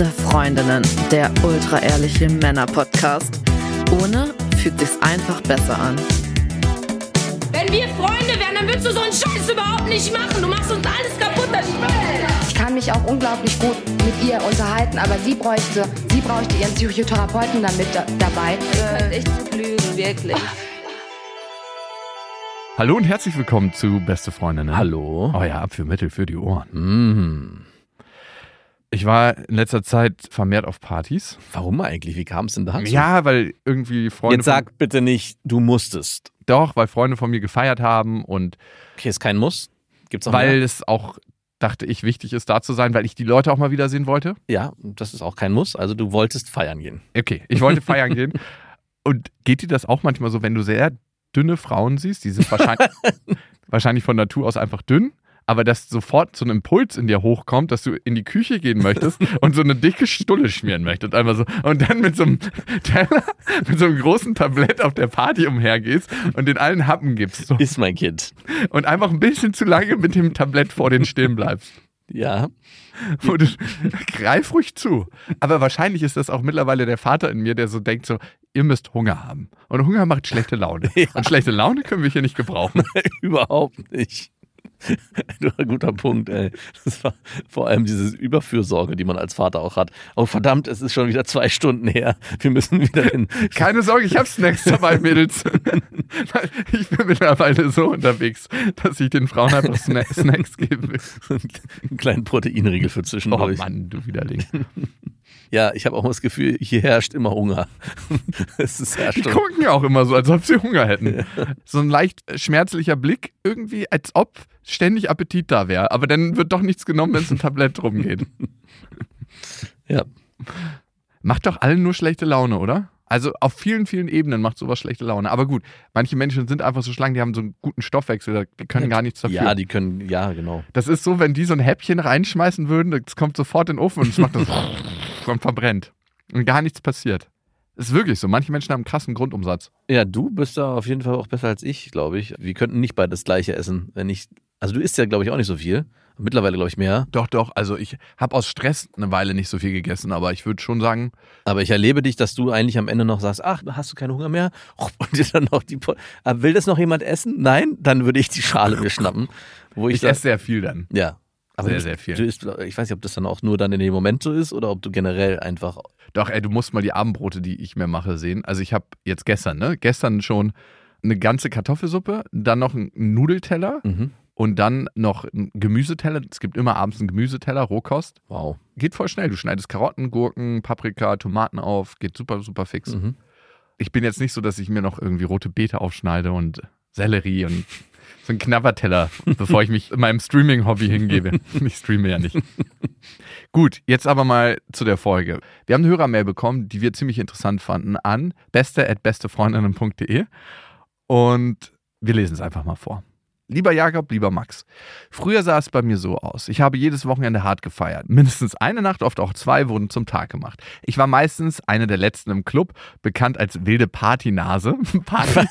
Beste Freundinnen, der ultra-ehrliche Männer-Podcast. Ohne fühlt sich's einfach besser an. Wenn wir Freunde wären, dann würdest du so einen Scheiß überhaupt nicht machen. Du machst uns alles kaputt, das Scheiß. Ich kann mich auch unglaublich gut mit ihr unterhalten, aber sie bräuchte ihren Psychotherapeuten dabei. Das ist halt echt zu lügen, wirklich. Hallo und herzlich willkommen zu Beste Freundinnen. Hallo. Euer Abführmittel für die Ohren. Ich war in letzter Zeit vermehrt auf Partys. Warum eigentlich? Wie kam es denn dazu? Ja, weil irgendwie Freunde... Jetzt sag bitte nicht, du musstest. Doch, weil Freunde von mir gefeiert haben und... Okay, ist kein Muss. Gibt's auch weil mehr? Es auch, dachte ich, wichtig ist, da zu sein, weil ich die Leute auch mal wiedersehen wollte. Ja, das ist auch kein Muss. Also du wolltest feiern gehen. Okay, ich wollte feiern gehen. Und geht dir das auch manchmal so, wenn du sehr... dünne Frauen siehst, die sind wahrscheinlich von Natur aus einfach dünn, aber dass sofort so ein Impuls in dir hochkommt, dass du in die Küche gehen möchtest und so eine dicke Stulle schmieren möchtest. Einfach so. Und dann mit so einem Teller, mit so einem großen Tablett auf der Party umhergehst und den allen Happen gibst. So. Ist mein Kind. Und einfach ein bisschen zu lange mit dem Tablett vor denen stehen bleibst. Ja. Greif ruhig zu. Aber wahrscheinlich ist das auch mittlerweile der Vater in mir, der so denkt so, ihr müsst Hunger haben. Und Hunger macht schlechte Laune. Ja. Und schlechte Laune können wir hier nicht gebrauchen. Überhaupt nicht. Ein guter Punkt, ey. Das war vor allem diese Überfürsorge, die man als Vater auch hat. Oh verdammt, es ist schon wieder 2 Stunden her. Wir müssen wieder hin. Keine Sorge, ich hab Snacks dabei, Mädels. Ich bin mittlerweile so unterwegs, dass ich den Frauen einfach Snacks gebe. Einen kleinen Proteinriegel für zwischendurch. Oh Mann, du Widerling. Ja, ich habe auch das Gefühl, hier herrscht immer Hunger. Die gucken ja auch immer so, als ob sie Hunger hätten. Ja. So ein leicht schmerzlicher Blick irgendwie, als ob ständig Appetit da wäre. Aber dann wird doch nichts genommen, wenn es ein Tablett rumgeht. Ja. Macht doch allen nur schlechte Laune, oder? Also auf vielen, vielen Ebenen macht sowas schlechte Laune. Aber gut, manche Menschen sind einfach so schlank, die haben so einen guten Stoffwechsel, die können gar nichts dafür. Ja, die können, ja, genau. Das ist so, wenn die so ein Häppchen reinschmeißen würden, das kommt sofort in den Ofen und es macht das und verbrennt. Und gar nichts passiert. Ist wirklich so. Manche Menschen haben einen krassen Grundumsatz. Ja, du bist da auf jeden Fall auch besser als ich, glaube ich. Wir könnten nicht beide das Gleiche essen, wenn ich... Also du isst ja, glaube ich, auch nicht so viel. Mittlerweile, glaube ich, mehr. Doch. Also ich habe aus Stress eine Weile nicht so viel gegessen, aber ich würde schon sagen... Aber ich erlebe dich, dass du eigentlich am Ende noch sagst, ach, hast du keinen Hunger mehr? Und dir dann noch die... Will das noch jemand essen? Nein? Dann würde ich die Schale mir schnappen. Wo ich esse sehr viel dann. Ja. Aber sehr, sehr viel. Du isst, ich weiß nicht, ob das dann auch nur dann in dem Moment so ist oder ob du generell einfach... Doch, ey, du musst mal die Abendbrote, die ich mir mache, sehen. Also ich habe jetzt gestern schon eine ganze Kartoffelsuppe, dann noch einen Nudelteller... Mhm. Und dann noch ein Gemüseteller. Es gibt immer abends einen Gemüseteller, Rohkost. Wow. Geht voll schnell. Du schneidest Karotten, Gurken, Paprika, Tomaten auf. Geht super, super fix. Mhm. Ich bin jetzt nicht so, dass ich mir noch irgendwie rote Beete aufschneide und Sellerie und so einen Knabberteller, bevor ich mich meinem Streaming-Hobby hingebe. Ich streame ja nicht. Gut, jetzt aber mal zu der Folge. Wir haben eine Hörermail bekommen, die wir ziemlich interessant fanden, an beste@bestefreundinnen.de. Und wir lesen es einfach mal vor. Lieber Jakob, lieber Max, früher sah es bei mir so aus. Ich habe jedes Wochenende hart gefeiert. Mindestens eine Nacht, oft auch 2, wurden zum Tag gemacht. Ich war meistens eine der Letzten im Club, bekannt als wilde Partynase. Party.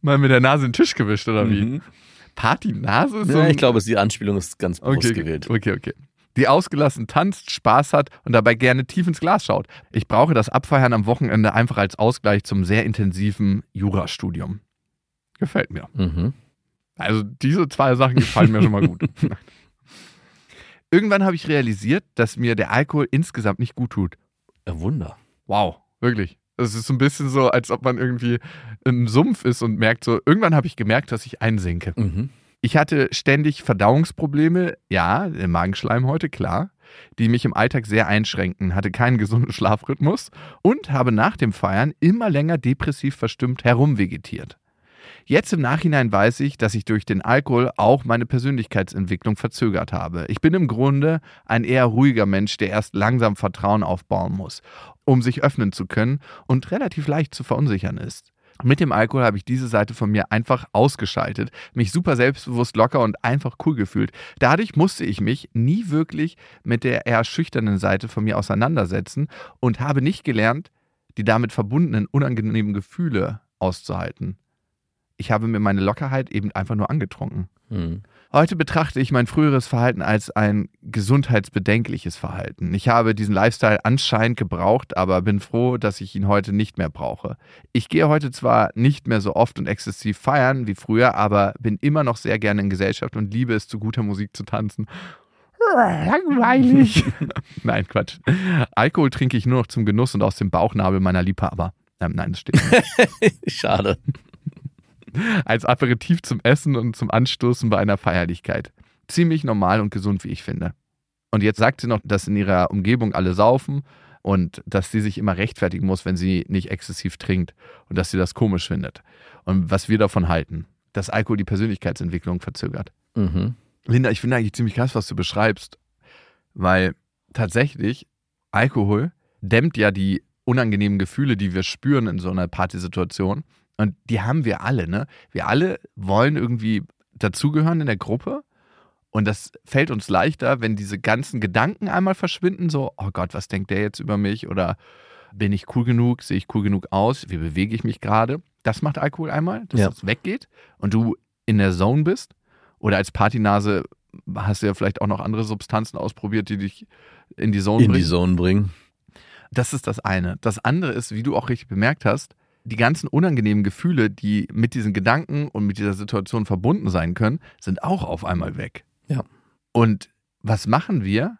Mal mit der Nase den Tisch gewischt, oder wie? Mhm. Partynase? Ist so ja, ich glaube, die Anspielung ist ganz bewusst gewählt. Okay. Die ausgelassen tanzt, Spaß hat und dabei gerne tief ins Glas schaut. Ich brauche das Abfeiern am Wochenende einfach als Ausgleich zum sehr intensiven Jurastudium. Gefällt mir. Mhm. Also diese 2 Sachen gefallen mir schon mal gut. Irgendwann habe ich realisiert, dass mir der Alkohol insgesamt nicht gut tut. Ein Wunder. Wow, wirklich. Es ist so ein bisschen so, als ob man irgendwie im Sumpf ist und merkt so, irgendwann habe ich gemerkt, dass ich einsinke. Mhm. Ich hatte ständig Verdauungsprobleme, ja, der Magenschleim heute, klar, die mich im Alltag sehr einschränken, hatte keinen gesunden Schlafrhythmus und habe nach dem Feiern immer länger depressiv verstimmt herumvegetiert. Jetzt im Nachhinein weiß ich, dass ich durch den Alkohol auch meine Persönlichkeitsentwicklung verzögert habe. Ich bin im Grunde ein eher ruhiger Mensch, der erst langsam Vertrauen aufbauen muss, um sich öffnen zu können und relativ leicht zu verunsichern ist. Mit dem Alkohol habe ich diese Seite von mir einfach ausgeschaltet, mich super selbstbewusst, locker und einfach cool gefühlt. Dadurch musste ich mich nie wirklich mit der eher schüchternen Seite von mir auseinandersetzen und habe nicht gelernt, die damit verbundenen unangenehmen Gefühle auszuhalten. Ich habe mir meine Lockerheit eben einfach nur angetrunken. Mhm. Heute betrachte ich mein früheres Verhalten als ein gesundheitsbedenkliches Verhalten. Ich habe diesen Lifestyle anscheinend gebraucht, aber bin froh, dass ich ihn heute nicht mehr brauche. Ich gehe heute zwar nicht mehr so oft und exzessiv feiern wie früher, aber bin immer noch sehr gerne in Gesellschaft und liebe es, zu guter Musik zu tanzen. Langweilig. Nein, Quatsch. Alkohol trinke ich nur noch zum Genuss und aus dem Bauchnabel meiner Liebhaber. Nein, das steht nicht. Schade. Als Aperitif zum Essen und zum Anstoßen bei einer Feierlichkeit. Ziemlich normal und gesund, wie ich finde. Und jetzt sagt sie noch, dass in ihrer Umgebung alle saufen und dass sie sich immer rechtfertigen muss, wenn sie nicht exzessiv trinkt und dass sie das komisch findet. Und was wir davon halten, dass Alkohol die Persönlichkeitsentwicklung verzögert. Mhm. Linda, ich finde eigentlich ziemlich krass, was du beschreibst, weil tatsächlich Alkohol dämmt ja die unangenehmen Gefühle, die wir spüren in so einer Partysituation. Und die haben wir alle, ne? Wir alle wollen irgendwie dazugehören in der Gruppe. Und das fällt uns leichter, wenn diese ganzen Gedanken einmal verschwinden. So, oh Gott, was denkt der jetzt über mich? Oder bin ich cool genug? Sehe ich cool genug aus? Wie bewege ich mich gerade? Das macht Alkohol einmal, dass es weggeht und du in der Zone bist. Oder als Partynase hast du ja vielleicht auch noch andere Substanzen ausprobiert, die dich in die Zone bringen. Das ist das eine. Das andere ist, wie du auch richtig bemerkt hast, die ganzen unangenehmen Gefühle, die mit diesen Gedanken und mit dieser Situation verbunden sein können, sind auch auf einmal weg. Ja. Und was machen wir?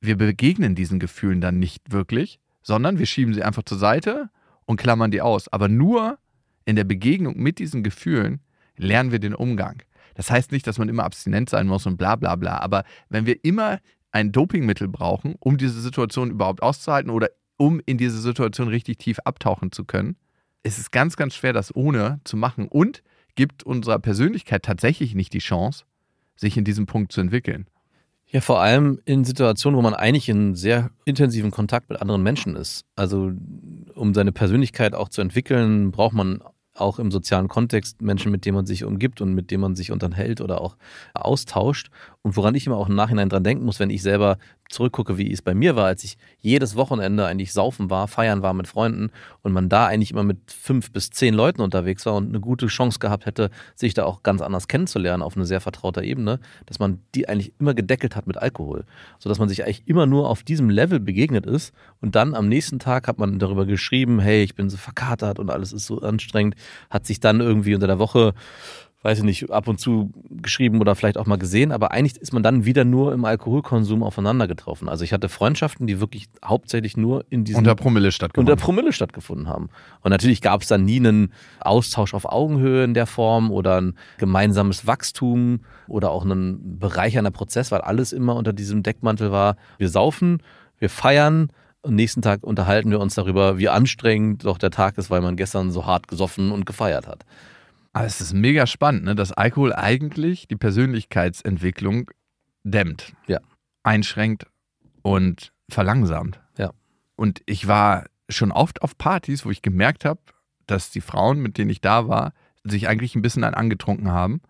Wir begegnen diesen Gefühlen dann nicht wirklich, sondern wir schieben sie einfach zur Seite und klammern die aus. Aber nur in der Begegnung mit diesen Gefühlen lernen wir den Umgang. Das heißt nicht, dass man immer abstinent sein muss und bla bla bla. Aber wenn wir immer ein Dopingmittel brauchen, um diese Situation überhaupt auszuhalten oder um in diese Situation richtig tief abtauchen zu können, es ist ganz, ganz schwer, das ohne zu machen und gibt unserer Persönlichkeit tatsächlich nicht die Chance, sich in diesem Punkt zu entwickeln. Ja, vor allem in Situationen, wo man eigentlich in sehr intensiven Kontakt mit anderen Menschen ist. Also um seine Persönlichkeit auch zu entwickeln, braucht man auch im sozialen Kontext Menschen, mit denen man sich umgibt und mit denen man sich unterhält oder auch austauscht. Und woran ich immer auch im Nachhinein dran denken muss, wenn ich selber zurückgucke, wie es bei mir war, als ich jedes Wochenende eigentlich saufen war, feiern war mit Freunden und man da eigentlich immer mit 5 bis 10 Leuten unterwegs war und eine gute Chance gehabt hätte, sich da auch ganz anders kennenzulernen auf eine sehr vertrauter Ebene, dass man die eigentlich immer gedeckelt hat mit Alkohol, sodass man sich eigentlich immer nur auf diesem Level begegnet ist und dann am nächsten Tag hat man darüber geschrieben, hey, ich bin so verkatert und alles ist so anstrengend, hat sich dann irgendwie unter der Woche, weiß ich nicht, ab und zu geschrieben oder vielleicht auch mal gesehen, aber eigentlich ist man dann wieder nur im Alkoholkonsum aufeinander getroffen. Also ich hatte Freundschaften, die wirklich hauptsächlich nur in diesem unter Promille stattgefunden haben. Und natürlich gab es dann nie einen Austausch auf Augenhöhe in der Form oder ein gemeinsames Wachstum oder auch einen bereichernder Prozess, weil alles immer unter diesem Deckmantel war. Wir saufen, wir feiern. Am nächsten Tag unterhalten wir uns darüber, wie anstrengend doch der Tag ist, weil man gestern so hart gesoffen und gefeiert hat. Aber es ist mega spannend, ne, dass Alkohol eigentlich die Persönlichkeitsentwicklung dämmt, einschränkt und verlangsamt. Ja. Und ich war schon oft auf Partys, wo ich gemerkt habe, dass die Frauen, mit denen ich da war, sich eigentlich ein bisschen angetrunken haben,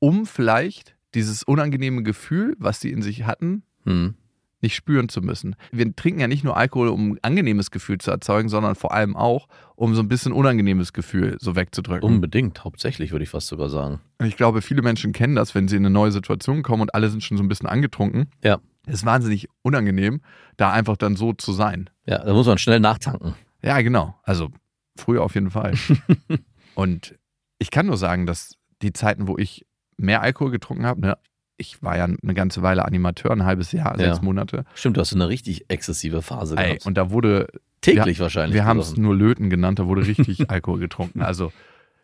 um vielleicht dieses unangenehme Gefühl, was sie in sich hatten, nicht spüren zu müssen. Wir trinken ja nicht nur Alkohol, um ein angenehmes Gefühl zu erzeugen, sondern vor allem auch, um so ein bisschen unangenehmes Gefühl so wegzudrücken. Unbedingt, hauptsächlich würde ich fast sogar sagen. Und ich glaube, viele Menschen kennen das, wenn sie in eine neue Situation kommen und alle sind schon so ein bisschen angetrunken. Ja. Es ist wahnsinnig unangenehm, da einfach dann so zu sein. Ja, da muss man schnell nachtanken. Ja, genau. Also früher auf jeden Fall. Und ich kann nur sagen, dass die Zeiten, wo ich mehr Alkohol getrunken habe, ne, ich war ja eine ganze Weile Animateur, ein halbes Jahr, 6 Monate. Stimmt, du hast eine richtig exzessive Phase gehabt. Und da wurde... Täglich wahrscheinlich. Wir haben es nur Löten genannt, da wurde richtig Alkohol getrunken. Also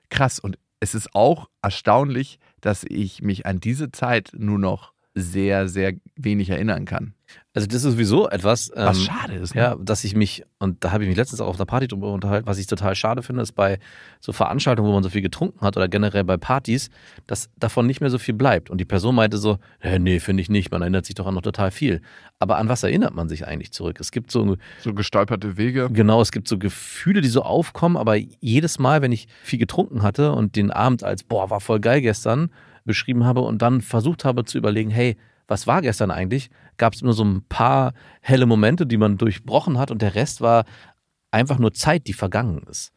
krass. Und es ist auch erstaunlich, dass ich mich an diese Zeit nur noch sehr, sehr wenig erinnern kann. Also das ist sowieso etwas... was schade ist. Ne? Ja, dass ich mich... Und da habe ich mich letztens auch auf einer Party drüber unterhalten. Was ich total schade finde, ist bei so Veranstaltungen, wo man so viel getrunken hat oder generell bei Partys, dass davon nicht mehr so viel bleibt. Und die Person meinte so, nee, finde ich nicht. Man erinnert sich doch an noch total viel. Aber an was erinnert man sich eigentlich zurück? Es gibt so... So gestolperte Wege. Genau, es gibt so Gefühle, die so aufkommen. Aber jedes Mal, wenn ich viel getrunken hatte und den Abend als, boah, war voll geil gestern, beschrieben habe und dann versucht habe zu überlegen, hey, was war gestern eigentlich? Gab es nur so ein paar helle Momente, die man durchbrochen hat und der Rest war einfach nur Zeit, die vergangen ist.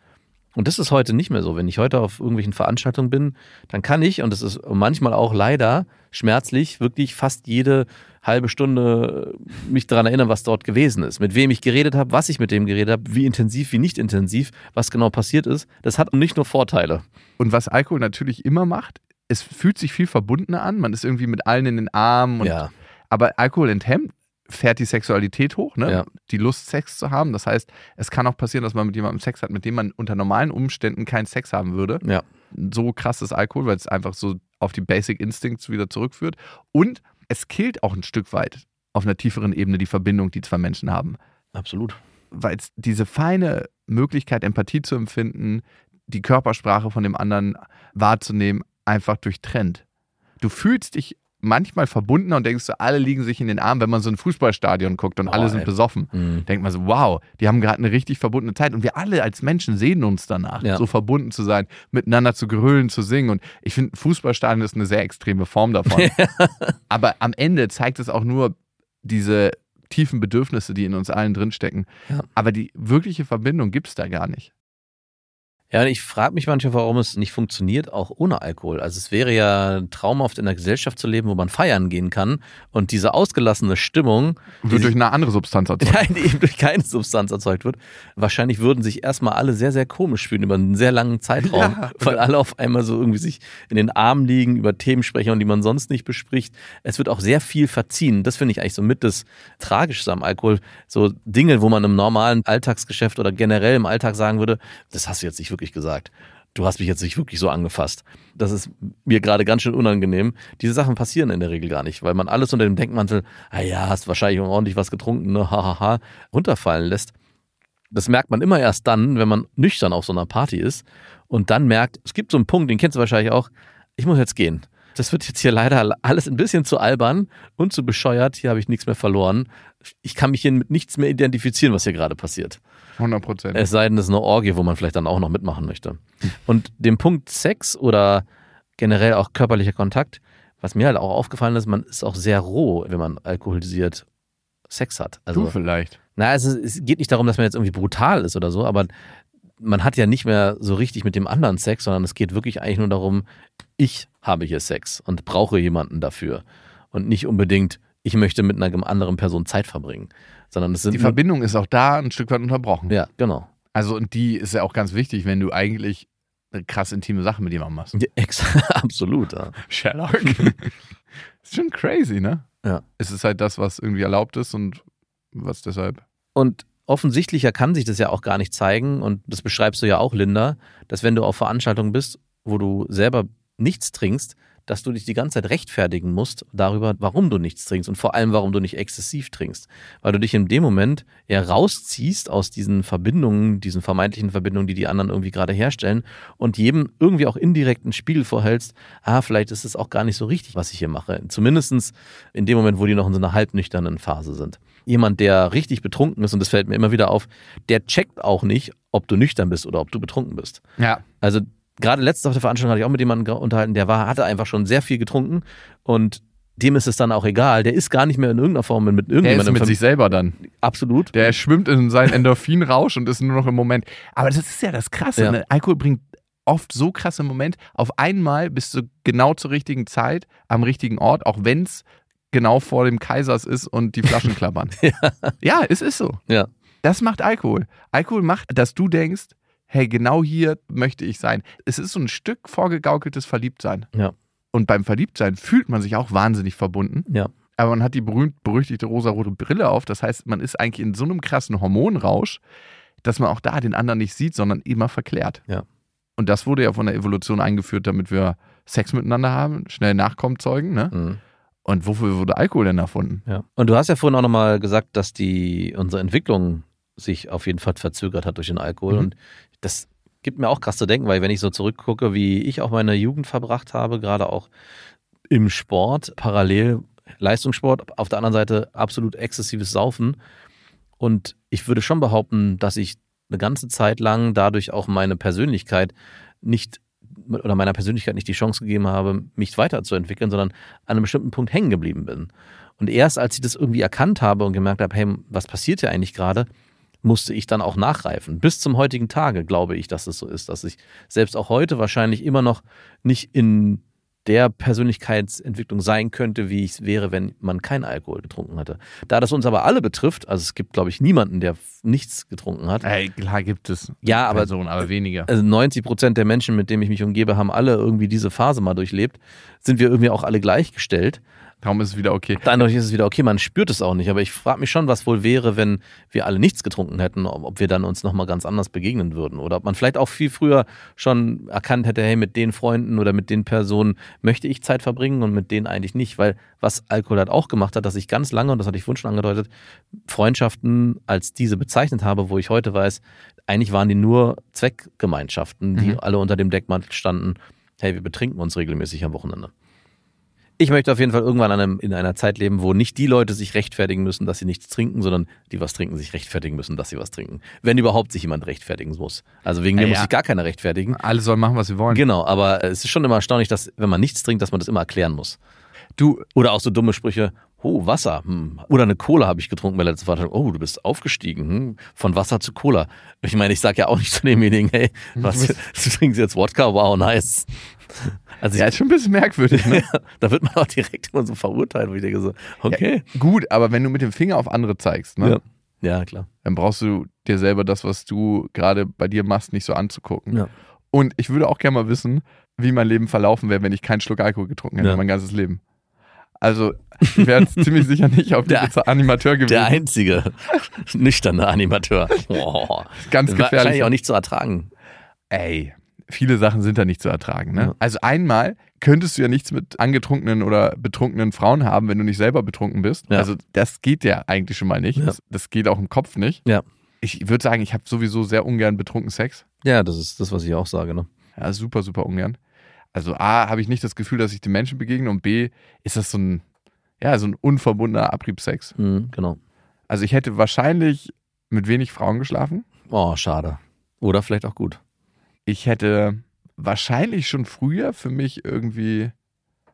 Und das ist heute nicht mehr so. Wenn ich heute auf irgendwelchen Veranstaltungen bin, dann kann ich, und das ist manchmal auch leider schmerzlich, wirklich fast jede halbe Stunde mich daran erinnern, was dort gewesen ist. Mit wem ich geredet habe, was ich mit dem geredet habe, wie intensiv, wie nicht intensiv, was genau passiert ist. Das hat nicht nur Vorteile. Und was Alkohol natürlich immer macht, es fühlt sich viel verbundener an. Man ist irgendwie mit allen in den Armen. Und, ja. Aber Alkohol enthemmt. Fährt die Sexualität hoch, ne? Ja. Die Lust, Sex zu haben. Das heißt, es kann auch passieren, dass man mit jemandem Sex hat, mit dem man unter normalen Umständen keinen Sex haben würde. Ja. So krass ist Alkohol, weil es einfach so auf die Basic Instincts wieder zurückführt. Und es killt auch ein Stück weit auf einer tieferen Ebene die Verbindung, die zwei Menschen haben. Absolut. Weil es diese feine Möglichkeit, Empathie zu empfinden, die Körpersprache von dem anderen wahrzunehmen, einfach durchtrennt. Du fühlst dich manchmal verbundener und denkst du, so, alle liegen sich in den Armen, wenn man so ein Fußballstadion guckt und alle sind besoffen. Mhm. Denkt man so, wow, die haben gerade eine richtig verbundene Zeit und wir alle als Menschen sehen uns danach, so verbunden zu sein, miteinander zu grölen, zu singen und ich finde, Fußballstadion ist eine sehr extreme Form davon. Aber am Ende zeigt es auch nur diese tiefen Bedürfnisse, die in uns allen drinstecken. Ja. Aber die wirkliche Verbindung gibt es da gar nicht. Ja, ich frage mich manchmal, warum es nicht funktioniert, auch ohne Alkohol. Also es wäre ja traumhaft, in einer Gesellschaft zu leben, wo man feiern gehen kann und diese ausgelassene Stimmung... Wird durch eine andere Substanz erzeugt. Nein, die eben durch keine Substanz erzeugt wird. Wahrscheinlich würden sich erstmal alle sehr, sehr komisch fühlen über einen sehr langen Zeitraum, weil alle auf einmal so irgendwie sich in den Armen liegen, über Themen sprechen, die man sonst nicht bespricht. Es wird auch sehr viel verziehen. Das finde ich eigentlich so mit das Tragischste am Alkohol. So Dinge, wo man im normalen Alltagsgeschäft oder generell im Alltag sagen würde, das hast du jetzt nicht wirklich gesagt. Du hast mich jetzt nicht wirklich so angefasst. Das ist mir gerade ganz schön unangenehm. Diese Sachen passieren in der Regel gar nicht, weil man alles unter dem Denkmantel, ah ja, hast wahrscheinlich ordentlich was getrunken, ne, hahaha, runterfallen lässt. Das merkt man immer erst dann, wenn man nüchtern auf so einer Party ist und dann merkt, es gibt so einen Punkt, den kennst du wahrscheinlich auch, ich muss jetzt gehen. Das wird jetzt hier leider alles ein bisschen zu albern und zu bescheuert. Hier habe ich nichts mehr verloren. Ich kann mich hier mit nichts mehr identifizieren, was hier gerade passiert. 100%. Es sei denn, es ist eine Orgie, wo man vielleicht dann auch noch mitmachen möchte. Und den Punkt Sex oder generell auch körperlicher Kontakt, was mir halt auch aufgefallen ist, man ist auch sehr roh, wenn man alkoholisiert Sex hat. Also, du vielleicht. Na, es geht nicht darum, dass man jetzt irgendwie brutal ist oder so, aber man hat ja nicht mehr so richtig mit dem anderen Sex, sondern es geht wirklich eigentlich nur darum, ich habe hier Sex und brauche jemanden dafür. Und nicht unbedingt, ich möchte mit einer anderen Person Zeit verbringen. Sondern es sind die Verbindung ist auch da ein Stück weit unterbrochen. Ja, genau. Also und die ist ja auch ganz wichtig, wenn du eigentlich eine krass intime Sache mit jemandem machst. Ja, absolut, ja. Sherlock. Ist schon crazy, ne? Ja. Es ist halt das, was irgendwie erlaubt ist und was deshalb... Und offensichtlicher kann sich das ja auch gar nicht zeigen und das beschreibst du ja auch, Linda, dass wenn du auf Veranstaltungen bist, wo du selber nichts trinkst, dass du dich die ganze Zeit rechtfertigen musst darüber, warum du nichts trinkst und vor allem, warum du nicht exzessiv trinkst. Weil du dich in dem Moment ja rausziehst aus diesen Verbindungen, diesen vermeintlichen Verbindungen, die die anderen irgendwie gerade herstellen und jedem irgendwie auch indirekten Spiegel vorhältst, vielleicht ist es auch gar nicht so richtig, was ich hier mache. Zumindest in dem Moment, wo die noch in so einer halbnüchternen Phase sind. Jemand, der richtig betrunken ist, und das fällt mir immer wieder auf, der checkt auch nicht, ob du nüchtern bist oder ob du betrunken bist. Ja. Also gerade letztens auf der Veranstaltung hatte ich auch mit jemandem unterhalten, der hatte einfach schon sehr viel getrunken und dem ist es dann auch egal. Der ist gar nicht mehr in irgendeiner Form mit irgendjemandem. Der ist mit sich selber dann. Absolut. Der schwimmt in seinen Endorphinrausch und ist nur noch im Moment. Aber das ist ja das Krasse. Ja. Ne? Alkohol bringt oft so krass im Moment. Auf einmal bist du genau zur richtigen Zeit am richtigen Ort, auch wenn es genau vor dem Kaisers ist und die Flaschen klappern. Ja, es ist so. Ja. Das macht Alkohol. Alkohol macht, dass du denkst, hey, genau hier möchte ich sein. Es ist so ein Stück vorgegaukeltes Verliebtsein. Ja. Und beim Verliebtsein fühlt man sich auch wahnsinnig verbunden. Ja. Aber man hat die berühmt-berüchtigte rosarote Brille auf. Das heißt, man ist eigentlich in so einem krassen Hormonrausch, dass man auch da den anderen nicht sieht, sondern immer verklärt. Ja. Und das wurde ja von der Evolution eingeführt, damit wir Sex miteinander haben, schnell Nachkommen zeugen, ne? Mhm. Und wofür wurde Alkohol denn erfunden? Ja. Und du hast ja vorhin auch nochmal gesagt, dass unsere Entwicklung sich auf jeden Fall verzögert hat durch den Alkohol. Mhm. Und das gibt mir auch krass zu denken, weil wenn ich so zurückgucke, wie ich auch meine Jugend verbracht habe, gerade auch im Sport, parallel Leistungssport, auf der anderen Seite absolut exzessives Saufen. Und ich würde schon behaupten, dass ich eine ganze Zeit lang dadurch auch meiner Persönlichkeit nicht die Chance gegeben habe, mich weiterzuentwickeln, sondern an einem bestimmten Punkt hängen geblieben bin. Und erst als ich das irgendwie erkannt habe und gemerkt habe, hey, was passiert hier eigentlich gerade, musste ich dann auch nachreifen. Bis zum heutigen Tage glaube ich, dass es so ist, dass ich selbst auch heute wahrscheinlich immer noch nicht in der Persönlichkeitsentwicklung sein könnte, wie ich es wäre, wenn man keinen Alkohol getrunken hatte. Da das uns aber alle betrifft, also es gibt, glaube ich, niemanden, der nichts getrunken hat. Klar gibt es ja, Personen, aber weniger. Also 90% der Menschen, mit denen ich mich umgebe, haben alle irgendwie diese Phase mal durchlebt. Sind wir irgendwie auch alle gleichgestellt. Kaum ist es wieder okay. Dadurch ist es wieder okay, man spürt es auch nicht. Aber ich frage mich schon, was wohl wäre, wenn wir alle nichts getrunken hätten, ob wir dann uns nochmal ganz anders begegnen würden. Oder ob man vielleicht auch viel früher schon erkannt hätte, hey, mit den Freunden oder mit den Personen möchte ich Zeit verbringen und mit denen eigentlich nicht. Weil was Alkohol halt auch gemacht hat, dass ich ganz lange, und das hatte ich vorhin schon angedeutet, Freundschaften als diese bezeichnet habe, wo ich heute weiß, eigentlich waren die nur Zweckgemeinschaften, die alle unter dem Deckmantel standen, hey, wir betrinken uns regelmäßig am Wochenende. Ich möchte auf jeden Fall irgendwann in einer Zeit leben, wo nicht die Leute sich rechtfertigen müssen, dass sie nichts trinken, sondern die was trinken, sich rechtfertigen müssen, dass sie was trinken. Wenn überhaupt sich jemand rechtfertigen muss. Also wegen mir muss ich gar keiner rechtfertigen. Alle sollen machen, was sie wollen. Genau, aber es ist schon immer erstaunlich, dass wenn man nichts trinkt, dass man das immer erklären muss. Oder auch so dumme Sprüche, oh, Wasser, oder eine Cola habe ich getrunken bei letzter Veranstaltung. Oh, du bist aufgestiegen, von Wasser zu Cola. Ich meine, ich sage ja auch nicht zu demjenigen, hey, was, du trinkst jetzt Wodka, wow, nice. Also ja, ist schon ein bisschen merkwürdig, ne? Da wird man auch direkt immer so verurteilt, wo ich denke so, okay. Ja, gut, aber wenn du mit dem Finger auf andere zeigst, ne? Ja, klar. Dann brauchst du dir selber das, was du gerade bei dir machst, nicht so anzugucken. Ja. Und ich würde auch gerne mal wissen, wie mein Leben verlaufen wäre, wenn ich keinen Schluck Alkohol getrunken hätte, mein ganzes Leben. Also, ich wäre jetzt ziemlich sicher nicht auf der Animateur gewesen. Der einzige nüchterne Animateur. Oh. Ganz gefährlich. Wahrscheinlich auch nicht zu ertragen. Ey, viele Sachen sind da nicht zu ertragen. Ne? Ja. Also einmal könntest du ja nichts mit angetrunkenen oder betrunkenen Frauen haben, wenn du nicht selber betrunken bist. Ja. Also das geht ja eigentlich schon mal nicht. Ja. Das geht auch im Kopf nicht. Ja. Ich würde sagen, ich habe sowieso sehr ungern betrunken Sex. Ja, das ist das, was ich auch sage. Ne? Ja, super, super ungern. Also A, habe ich nicht das Gefühl, dass ich den Menschen begegne und B, ist das so ein unverbundener Abriebsex. Mhm, genau. Also ich hätte wahrscheinlich mit wenig Frauen geschlafen. Oh, schade. Oder vielleicht auch gut. Ich hätte wahrscheinlich schon früher für mich irgendwie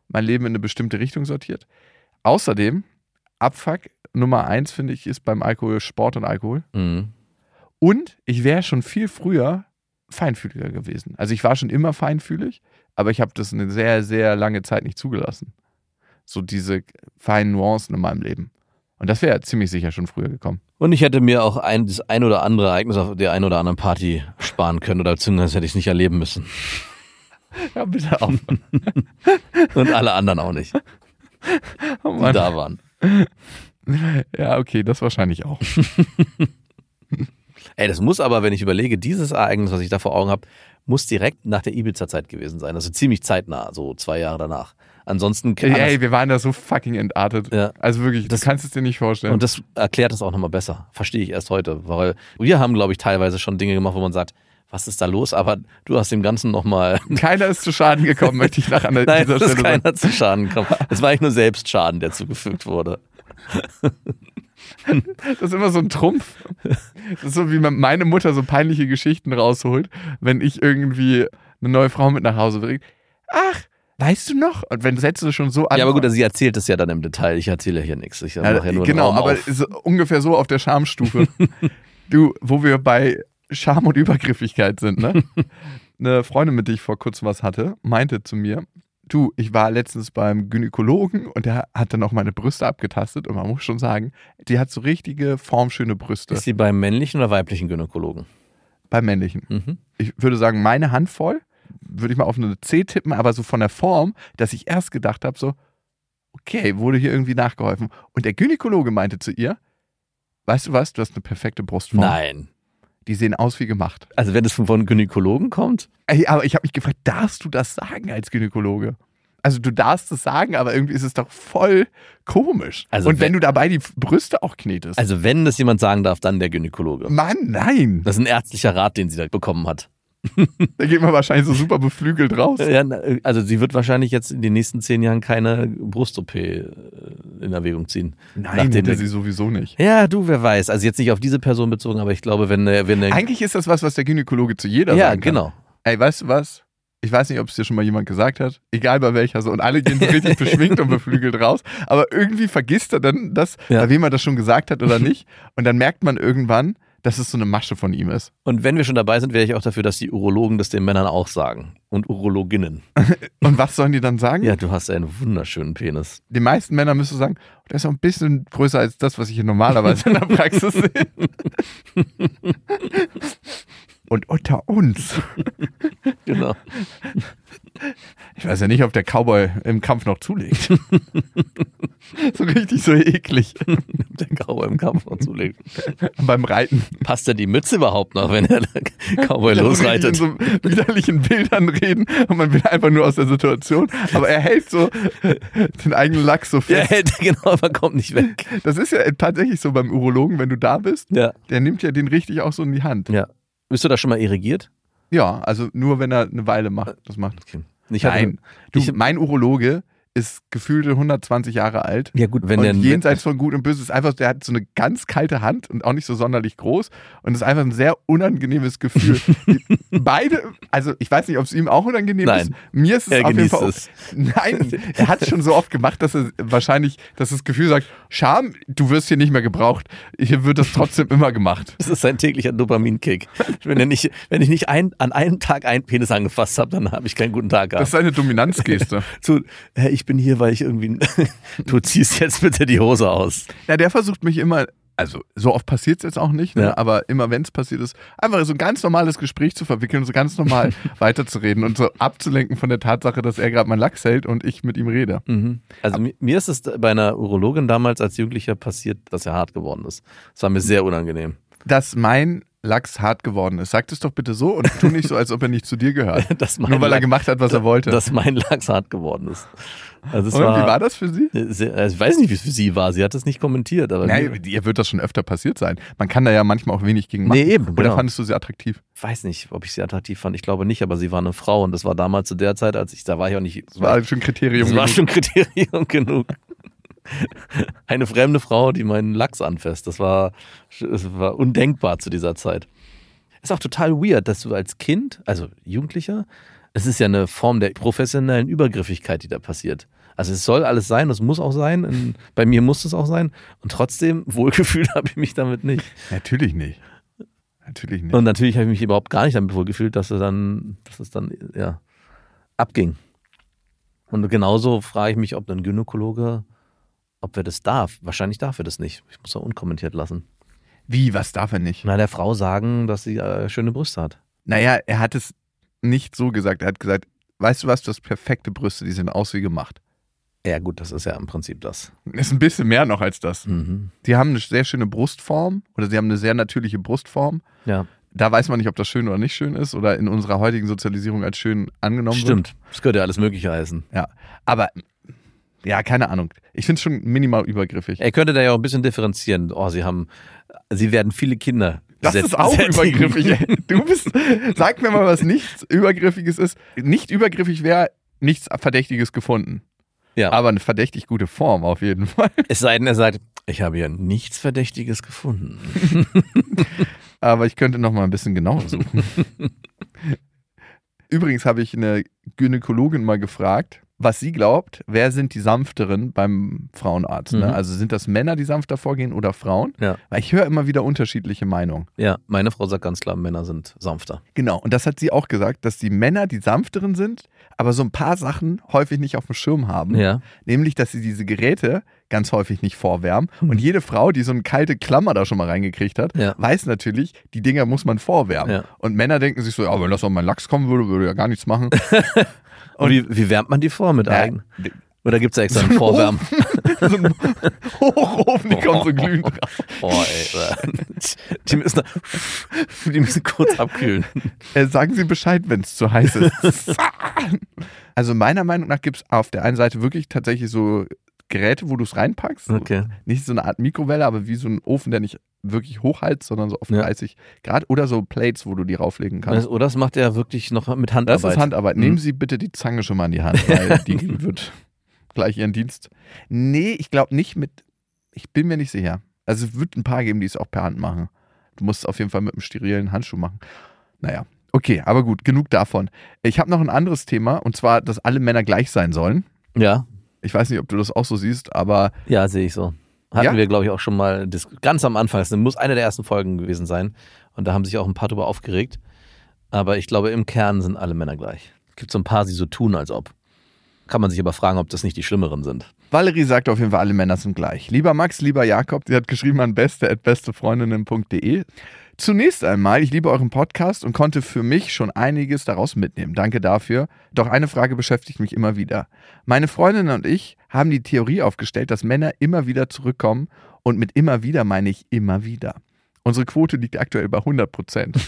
mein Leben in eine bestimmte Richtung sortiert. Außerdem, Abfuck Nummer 1, finde ich, ist beim Alkohol Sport und Alkohol. Mhm. Und ich wäre schon viel früher feinfühliger gewesen. Also ich war schon immer feinfühlig, aber ich habe das eine sehr, sehr lange Zeit nicht zugelassen. So diese feinen Nuancen in meinem Leben. Und das wäre ziemlich sicher schon früher gekommen. Und ich hätte mir auch das ein oder andere Ereignis auf der einen oder anderen Party sparen können oder beziehungsweise hätte ich es nicht erleben müssen. Ja, bitte auf. Und alle anderen auch nicht. Oh Mann. Die da waren. Ja, okay, das wahrscheinlich auch. Ey, das muss aber, wenn ich überlege, dieses Ereignis, was ich da vor Augen habe, muss direkt nach der Ibiza-Zeit gewesen sein. Also ziemlich zeitnah, so 2 Jahre danach. Ansonsten... Ey, wir waren da so fucking entartet. Ja. Also wirklich, du kannst es dir nicht vorstellen. Und das erklärt es auch nochmal besser. Verstehe ich erst heute. Weil wir haben, glaube ich, teilweise schon Dinge gemacht, wo man sagt, was ist da los? Aber du hast dem Ganzen nochmal... Keiner ist zu Schaden gekommen, möchte ich nach dieser Stelle sagen. Nein, keiner zu Schaden gekommen. Es war eigentlich nur Selbstschaden, der zugefügt wurde. Das ist immer so ein Trumpf. Das ist so, wie meine Mutter so peinliche Geschichten rausholt, wenn ich irgendwie eine neue Frau mit nach Hause bringe. Ach, weißt du noch? Und wenn setzt du schon so an. Ja, aber gut, also sie erzählt es ja dann im Detail. Ich erzähle ja hier nichts. Ich mache ja nur genau, aber ist ungefähr so auf der Schamstufe. Du, wo wir bei Scham und Übergriffigkeit sind, ne? Eine Freundin, mit der ich vor kurzem was hatte, meinte zu mir, du, ich war letztens beim Gynäkologen und der hat dann auch meine Brüste abgetastet und man muss schon sagen, die hat so richtige formschöne Brüste. Ist sie beim männlichen oder weiblichen Gynäkologen? Beim männlichen. Mhm. Ich würde sagen, meine Handvoll würde ich mal auf eine C tippen, aber so von der Form, dass ich erst gedacht habe, so, okay, wurde hier irgendwie nachgeholfen. Und der Gynäkologe meinte zu ihr, weißt du was, du hast eine perfekte Brustform. Nein. Die sehen aus wie gemacht. Also wenn das von Gynäkologen kommt? Ey, aber ich habe mich gefragt, darfst du das sagen als Gynäkologe? Also du darfst es sagen, aber irgendwie ist es doch voll komisch. Also und wenn du dabei die Brüste auch knetest. Also wenn das jemand sagen darf, dann der Gynäkologe. Mann, nein. Das ist ein ärztlicher Rat, den sie da bekommen hat. Da geht man wahrscheinlich so super beflügelt raus. Ja, also sie wird wahrscheinlich jetzt in den nächsten 10 Jahren keine Brust-OP in Erwägung ziehen. Nein, hätte sie sowieso nicht. Ja, du, wer weiß. Also jetzt nicht auf diese Person bezogen, aber ich glaube, wenn eigentlich ist das was der Gynäkologe zu jeder sagen kann. Ja, genau. Ey, weißt du was? Ich weiß nicht, ob es dir schon mal jemand gesagt hat, egal bei welcher so, und alle gehen so richtig beschwingt und beflügelt raus, aber irgendwie vergisst er dann das, bei wem er das schon gesagt hat oder nicht und dann merkt man irgendwann, dass es so eine Masche von ihm ist. Und wenn wir schon dabei sind, wäre ich auch dafür, dass die Urologen das den Männern auch sagen. Und Urologinnen. Und was sollen die dann sagen? Ja, du hast einen wunderschönen Penis. Die meisten Männer müssen sagen, der ist auch ein bisschen größer als das, was ich hier normalerweise in der Praxis sehe. Und unter uns. Genau. Ich weiß ja nicht, ob der Cowboy im Kampf noch zulegt. So richtig so eklig. Ob der Cowboy im Kampf noch zulegt. Beim Reiten. Passt ja die Mütze überhaupt noch, wenn der Cowboy losreitet? So widerlichen Bildern reden und man will einfach nur aus der Situation. Aber er hält so den eigenen Lack so fest. Er hält, genau, man kommt nicht weg. Das ist ja tatsächlich so beim Urologen, wenn du da bist. Ja. Der nimmt ja den richtig auch so in die Hand. Ja. Bist du da schon mal irrigiert? Ja, also nur wenn er eine Weile macht, das macht. Okay. Mein Urologe ist gefühlt 120 Jahre alt. Ja gut, wenn der jenseits von Gut und Böse ist einfach, der hat so eine ganz kalte Hand und auch nicht so sonderlich groß und ist einfach ein sehr unangenehmes Gefühl. Beide, also ich weiß nicht, ob es ihm auch unangenehm ist. Mir ist es auf jeden Fall. Nein, er hat es schon so oft gemacht, dass er wahrscheinlich, dass das Gefühl sagt, Scham, du wirst hier nicht mehr gebraucht. Hier wird das trotzdem immer gemacht. Das ist sein täglicher Dopaminkick. Wenn ich nicht an einem Tag einen Penis angefasst habe, dann habe ich keinen guten Tag gehabt. Das ist eine Dominanzgeste. Ich bin hier, weil ich irgendwie... Du ziehst jetzt bitte die Hose aus. Ja, der versucht mich immer... Also so oft passiert es jetzt auch nicht, ne? Ja. Aber immer wenn es passiert ist, einfach so ein ganz normales Gespräch zu verwickeln, so ganz normal weiterzureden und so abzulenken von der Tatsache, dass er gerade meinen Lachs hält und ich mit ihm rede. Mhm. Also mir ist es bei einer Urologin damals als Jugendlicher passiert, dass er hart geworden ist. Das war mir sehr unangenehm. Dass mein Lachs hart geworden ist. Sag es doch bitte so und tu nicht so, als ob er nicht zu dir gehört. Nur weil er gemacht hat, was er wollte. Dass mein Lachs hart geworden ist. Also und wie war das für sie? Ich weiß nicht, wie es für sie war. Sie hat es nicht kommentiert. Aber ihr wird das schon öfter passiert sein. Man kann da ja manchmal auch wenig gegen machen. Nee, eben, oder genau. Fandest du sie attraktiv? Ich weiß nicht, ob ich sie attraktiv fand. Ich glaube nicht, aber sie war eine Frau und das war damals zu der Zeit, als ich, da war ich auch nicht... Das war schon Kriterium genug. Eine fremde Frau, die meinen Lachs anfasst. Das war undenkbar zu dieser Zeit. Ist auch total weird, dass du als Kind, also Jugendlicher, es ist ja eine Form der professionellen Übergriffigkeit, die da passiert. Also es soll alles sein, es muss auch sein. Bei mir muss es auch sein. Und trotzdem, wohlgefühlt habe ich mich damit nicht. Natürlich nicht. Und natürlich habe ich mich überhaupt gar nicht damit wohlgefühlt, dass es dann abging. Und genauso frage ich mich, ob ein Gynäkologe... Ob er das darf? Wahrscheinlich darf er das nicht. Ich muss das unkommentiert lassen. Wie, was darf er nicht? Na, der Frau sagen, dass sie schöne Brüste hat. Naja, er hat es nicht so gesagt. Er hat gesagt, weißt du was, du hast perfekte Brüste, die sehen aus wie gemacht. Ja gut, das ist ja im Prinzip das. Ist ein bisschen mehr noch als das. Mhm. Die haben eine sehr schöne Brustform oder sie haben eine sehr natürliche Brustform. Ja. Da weiß man nicht, ob das schön oder nicht schön ist oder in unserer heutigen Sozialisierung als schön angenommen wird. Stimmt, das könnte ja alles Mögliche heißen. Ja, aber... Ja, keine Ahnung. Ich finde es schon minimal übergriffig. Er könnte da ja auch ein bisschen differenzieren. Oh, sie werden viele Kinder. Das ist auch übergriffig. Sag mir mal, was nichts Übergriffiges ist. Nicht übergriffig wäre, nichts Verdächtiges gefunden. Ja. Aber eine verdächtig gute Form auf jeden Fall. Es sei denn, er sagt, ich habe ja nichts Verdächtiges gefunden. Aber ich könnte noch mal ein bisschen genauer suchen. Übrigens habe ich eine Gynäkologin mal gefragt, was sie glaubt, wer sind die Sanfteren beim Frauenarzt? Mhm. Ne? Also sind das Männer, die sanfter vorgehen oder Frauen? Ja. Weil ich höre immer wieder unterschiedliche Meinungen. Ja, meine Frau sagt ganz klar, Männer sind sanfter. Genau, und das hat sie auch gesagt, dass die Männer die sanfteren sind, aber so ein paar Sachen häufig nicht auf dem Schirm haben. Ja. Nämlich, dass sie diese Geräte ganz häufig nicht vorwärmen. Und jede Frau, die so eine kalte Klammer da schon mal reingekriegt hat, weiß natürlich, die Dinger muss man vorwärmen. Ja. Und Männer denken sich so, ja, wenn das auf meinen Lachs kommen würde, würde ja gar nichts machen. Und wie wärmt man die vor mit Eigen? Oder gibt es da extra einen Vorwärmen? So ein Hochofen, die kommen so glühend drauf. Boah, ey. Die müssen kurz abkühlen. Sagen Sie Bescheid, wenn es zu heiß ist. Also meiner Meinung nach gibt es auf der einen Seite wirklich tatsächlich so Geräte, wo du es reinpackst. Okay. Nicht so eine Art Mikrowelle, aber wie so ein Ofen, der nicht wirklich hochheizt, sondern so auf 30 Grad oder so Plates, wo du die rauflegen kannst. Oder das macht er wirklich noch mit Handarbeit. Das ist Handarbeit. Nehmen Sie bitte die Zange schon mal in die Hand, weil die wird gleich ihren Dienst. Nee, ich glaube nicht mit, ich bin mir nicht sicher. Also es wird ein paar geben, die es auch per Hand machen. Du musst es auf jeden Fall mit einem sterilen Handschuh machen. Naja, okay, aber gut, genug davon. Ich habe noch ein anderes Thema und zwar, dass alle Männer gleich sein sollen. Ja. Ich weiß nicht, ob du das auch so siehst, aber... Ja, sehe ich so. Hatten wir, glaube ich, auch schon mal ganz am Anfang. Das muss eine der ersten Folgen gewesen sein. Und da haben sich auch ein paar drüber aufgeregt. Aber ich glaube, im Kern sind alle Männer gleich. Es gibt so ein paar, die so tun, als ob. Kann man sich aber fragen, ob das nicht die Schlimmeren sind. Valerie sagt auf jeden Fall, alle Männer sind gleich. Lieber Max, lieber Jakob, sie hat geschrieben an beste@bestefreundinnen.de. Zunächst einmal, ich liebe euren Podcast und konnte für mich schon einiges daraus mitnehmen. Danke dafür. Doch eine Frage beschäftigt mich immer wieder. Meine Freundin und ich haben die Theorie aufgestellt, dass Männer immer wieder zurückkommen. Und mit immer wieder meine ich immer wieder. Unsere Quote liegt aktuell bei 100%.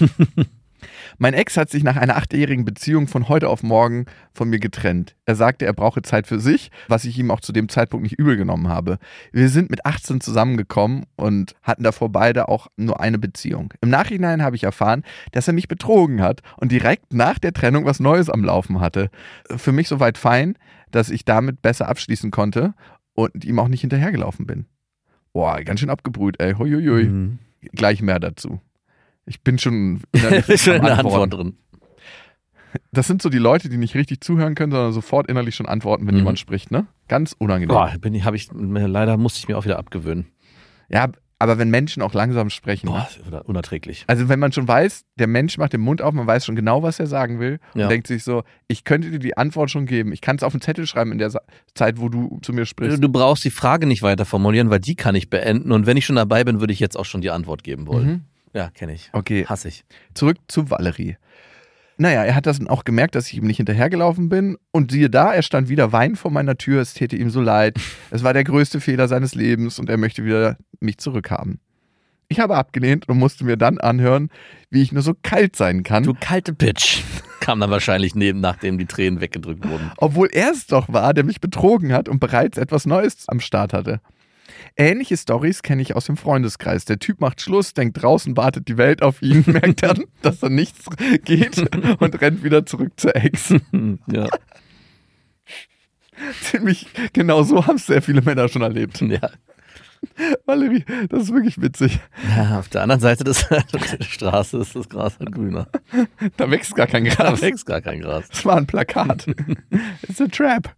Mein Ex hat sich nach einer 8-jährigen Beziehung von heute auf morgen von mir getrennt. Er sagte, er brauche Zeit für sich, was ich ihm auch zu dem Zeitpunkt nicht übel genommen habe. Wir sind mit 18 zusammengekommen und hatten davor beide auch nur eine Beziehung. Im Nachhinein habe ich erfahren, dass er mich betrogen hat und direkt nach der Trennung was Neues am Laufen hatte. Für mich soweit fein, dass ich damit besser abschließen konnte und ihm auch nicht hinterhergelaufen bin. Boah, ganz schön abgebrüht, ey. Huiuiui. Mhm. Gleich mehr dazu. Ich bin schon innerlich in der Antwort drin. Das sind so die Leute, die nicht richtig zuhören können, sondern sofort innerlich schon antworten, wenn jemand spricht, ne? Ganz unangenehm. Boah, leider musste ich mir auch wieder abgewöhnen. Ja, aber wenn Menschen auch langsam sprechen. Boah, unerträglich. Also wenn man schon weiß, der Mensch macht den Mund auf, man weiß schon genau, was er sagen will und denkt sich so, ich könnte dir die Antwort schon geben. Ich kann es auf den Zettel schreiben in der Zeit, wo du zu mir sprichst. Du brauchst die Frage nicht weiter formulieren, weil die kann ich beenden und wenn ich schon dabei bin, würde ich jetzt auch schon die Antwort geben wollen. Mhm. Ja, kenne ich. Okay. Hasse ich. Zurück zu Valerie. Naja, er hat das auch gemerkt, dass ich ihm nicht hinterhergelaufen bin. Und siehe da, er stand wieder weinend vor meiner Tür. Es täte ihm so leid. Es war der größte Fehler seines Lebens und er möchte wieder mich zurückhaben. Ich habe abgelehnt und musste mir dann anhören, wie ich nur so kalt sein kann. Du kalte Bitch. Kam dann wahrscheinlich nachdem die Tränen weggedrückt wurden. Obwohl er es doch war, der mich betrogen hat und bereits etwas Neues am Start hatte. Ähnliche Storys kenne ich aus dem Freundeskreis. Der Typ macht Schluss, denkt draußen, wartet die Welt auf ihn, merkt dann, dass da nichts geht und rennt wieder zurück zur Ex. Ja. Ziemlich genau so haben es sehr viele Männer schon erlebt. Ja. Valerie, das ist wirklich witzig. Ja, auf der anderen Seite der Straße ist das Gras halt grüner. Da wächst gar kein Gras. Das war ein Plakat. It's a trap.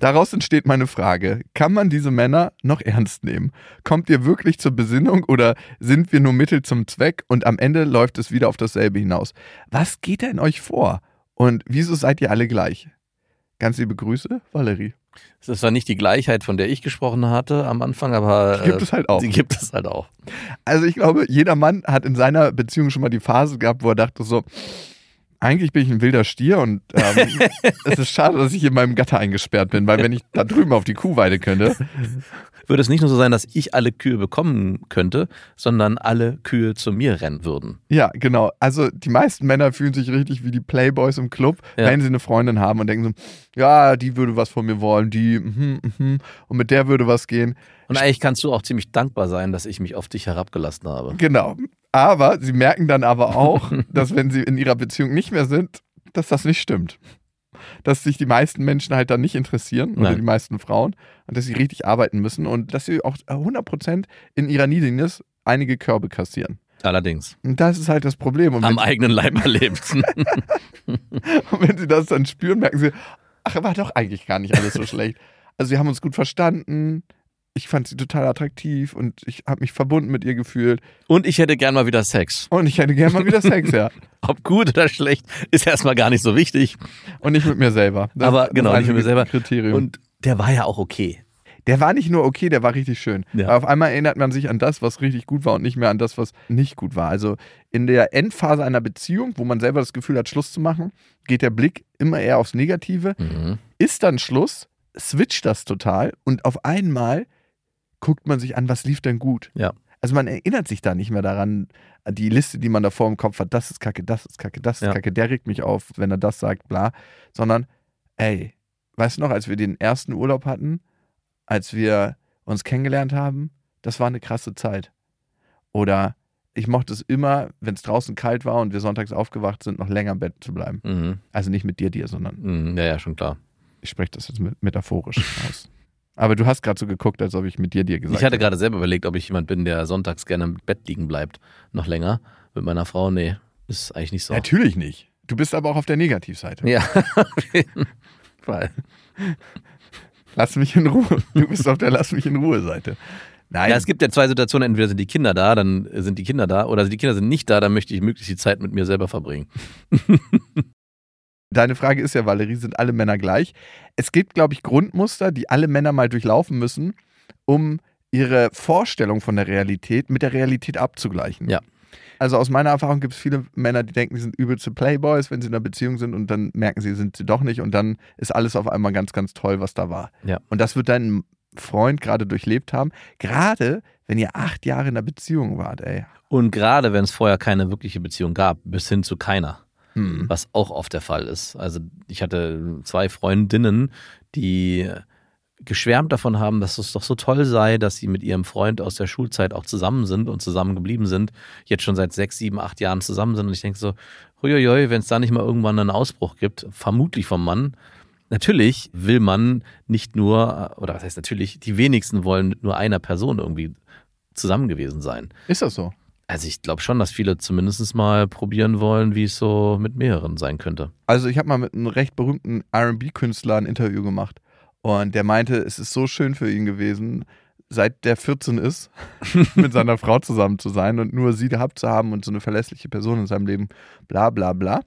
Daraus entsteht meine Frage, kann man diese Männer noch ernst nehmen? Kommt ihr wirklich zur Besinnung oder sind wir nur Mittel zum Zweck und am Ende läuft es wieder auf dasselbe hinaus? Was geht da in euch vor und wieso seid ihr alle gleich? Ganz liebe Grüße, Valerie. Das war nicht die Gleichheit, von der ich gesprochen hatte am Anfang, aber die gibt es halt auch. Also ich glaube, jeder Mann hat in seiner Beziehung schon mal die Phase gehabt, wo er dachte so... Eigentlich bin ich ein wilder Stier und es ist schade, dass ich in meinem Gatter eingesperrt bin, weil wenn ich da drüben auf die Kuhweide könnte... Würde es nicht nur so sein, dass ich alle Kühe bekommen könnte, sondern alle Kühe zu mir rennen würden. Ja, genau. Also die meisten Männer fühlen sich richtig wie die Playboys im Club, wenn sie eine Freundin haben und denken so, ja, die würde was von mir wollen, die, und mit der würde was gehen. Und eigentlich kannst du auch ziemlich dankbar sein, dass ich mich auf dich herabgelassen habe. Genau. Aber sie merken dann aber auch, dass wenn sie in ihrer Beziehung nicht mehr sind, dass das nicht stimmt. Dass sich die meisten Menschen halt dann nicht interessieren oder die meisten Frauen und dass sie richtig arbeiten müssen und dass sie auch 100% in ihrer Niediness einige Körbe kassieren. Allerdings. Und das ist halt das Problem. Und am eigenen Leib erlebt. Und wenn sie das dann spüren, merken sie, ach, war doch eigentlich gar nicht alles so schlecht. Also wir haben uns gut verstanden. Ich fand sie total attraktiv und ich habe mich verbunden mit ihr gefühlt. Und ich hätte gern mal wieder Sex. Ja. Ob gut oder schlecht, ist erstmal gar nicht so wichtig. Und nicht mit mir selber. Nicht mit mir selber. Kriterium. Und der war ja auch okay. Der war nicht nur okay, der war richtig schön. Ja. Auf einmal erinnert man sich an das, was richtig gut war und nicht mehr an das, was nicht gut war. Also in der Endphase einer Beziehung, wo man selber das Gefühl hat, Schluss zu machen, geht der Blick immer eher aufs Negative. Mhm. Ist dann Schluss, switcht das total und auf einmal... guckt man sich an, was lief denn gut. Ja. Also man erinnert sich da nicht mehr daran, die Liste, die man da vor im Kopf hat, das ist Kacke, das ist Kacke, das ist Kacke, der regt mich auf, wenn er das sagt, bla. Sondern, ey, weißt du noch, als wir den ersten Urlaub hatten, als wir uns kennengelernt haben, das war eine krasse Zeit. Oder ich mochte es immer, wenn es draußen kalt war und wir sonntags aufgewacht sind, noch länger im Bett zu bleiben. Mhm. Also nicht mit dir, sondern... Mhm, ja, schon klar. Ich spreche das jetzt metaphorisch aus. Aber du hast gerade so geguckt, als ob ich mit dir gesagt hätte. Ich hatte gerade selber überlegt, ob ich jemand bin, der sonntags gerne im Bett liegen bleibt. Noch länger. Mit meiner Frau, nee. Ist eigentlich nicht so. Natürlich nicht. Du bist aber auch auf der Negativseite. Ja, auf jeden Fall. Lass mich in Ruhe. Du bist auf der Lass mich in Ruhe Seite. Nein. Ja, es gibt ja zwei Situationen, entweder sind die Kinder da, dann sind die Kinder da, oder die Kinder sind nicht da, dann möchte ich möglichst die Zeit mit mir selber verbringen. Deine Frage ist ja, Valerie, sind alle Männer gleich? Es gibt, glaube ich, Grundmuster, die alle Männer mal durchlaufen müssen, um ihre Vorstellung von der Realität mit der Realität abzugleichen. Ja. Also aus meiner Erfahrung gibt es viele Männer, die denken, sie sind übelste Playboys, wenn sie in einer Beziehung sind, und dann merken sie, sind sie doch nicht, und dann ist alles auf einmal ganz, ganz toll, was da war. Ja. Und das wird dein Freund gerade durchlebt haben, gerade wenn ihr 8 Jahre in einer Beziehung wart, ey. Und gerade wenn es vorher keine wirkliche Beziehung gab, bis hin zu keiner, was auch oft der Fall ist. Also ich hatte 2 Freundinnen, die geschwärmt davon haben, dass es doch so toll sei, dass sie mit ihrem Freund aus der Schulzeit auch zusammen sind und zusammen geblieben sind, jetzt schon seit 6, 7, 8 Jahren zusammen sind, und ich denke so, huiuiui, wenn es da nicht mal irgendwann einen Ausbruch gibt, vermutlich vom Mann. Natürlich will man nicht nur, oder was heißt natürlich, die wenigsten wollen mit nur einer Person irgendwie zusammen gewesen sein. Ist das so? Also ich glaube schon, dass viele zumindest mal probieren wollen, wie es so mit mehreren sein könnte. Also ich habe mal mit einem recht berühmten R&B-Künstler ein Interview gemacht, und der meinte, es ist so schön für ihn gewesen, seit der 14 ist, mit seiner Frau zusammen zu sein und nur sie gehabt zu haben und so eine verlässliche Person in seinem Leben, bla bla bla.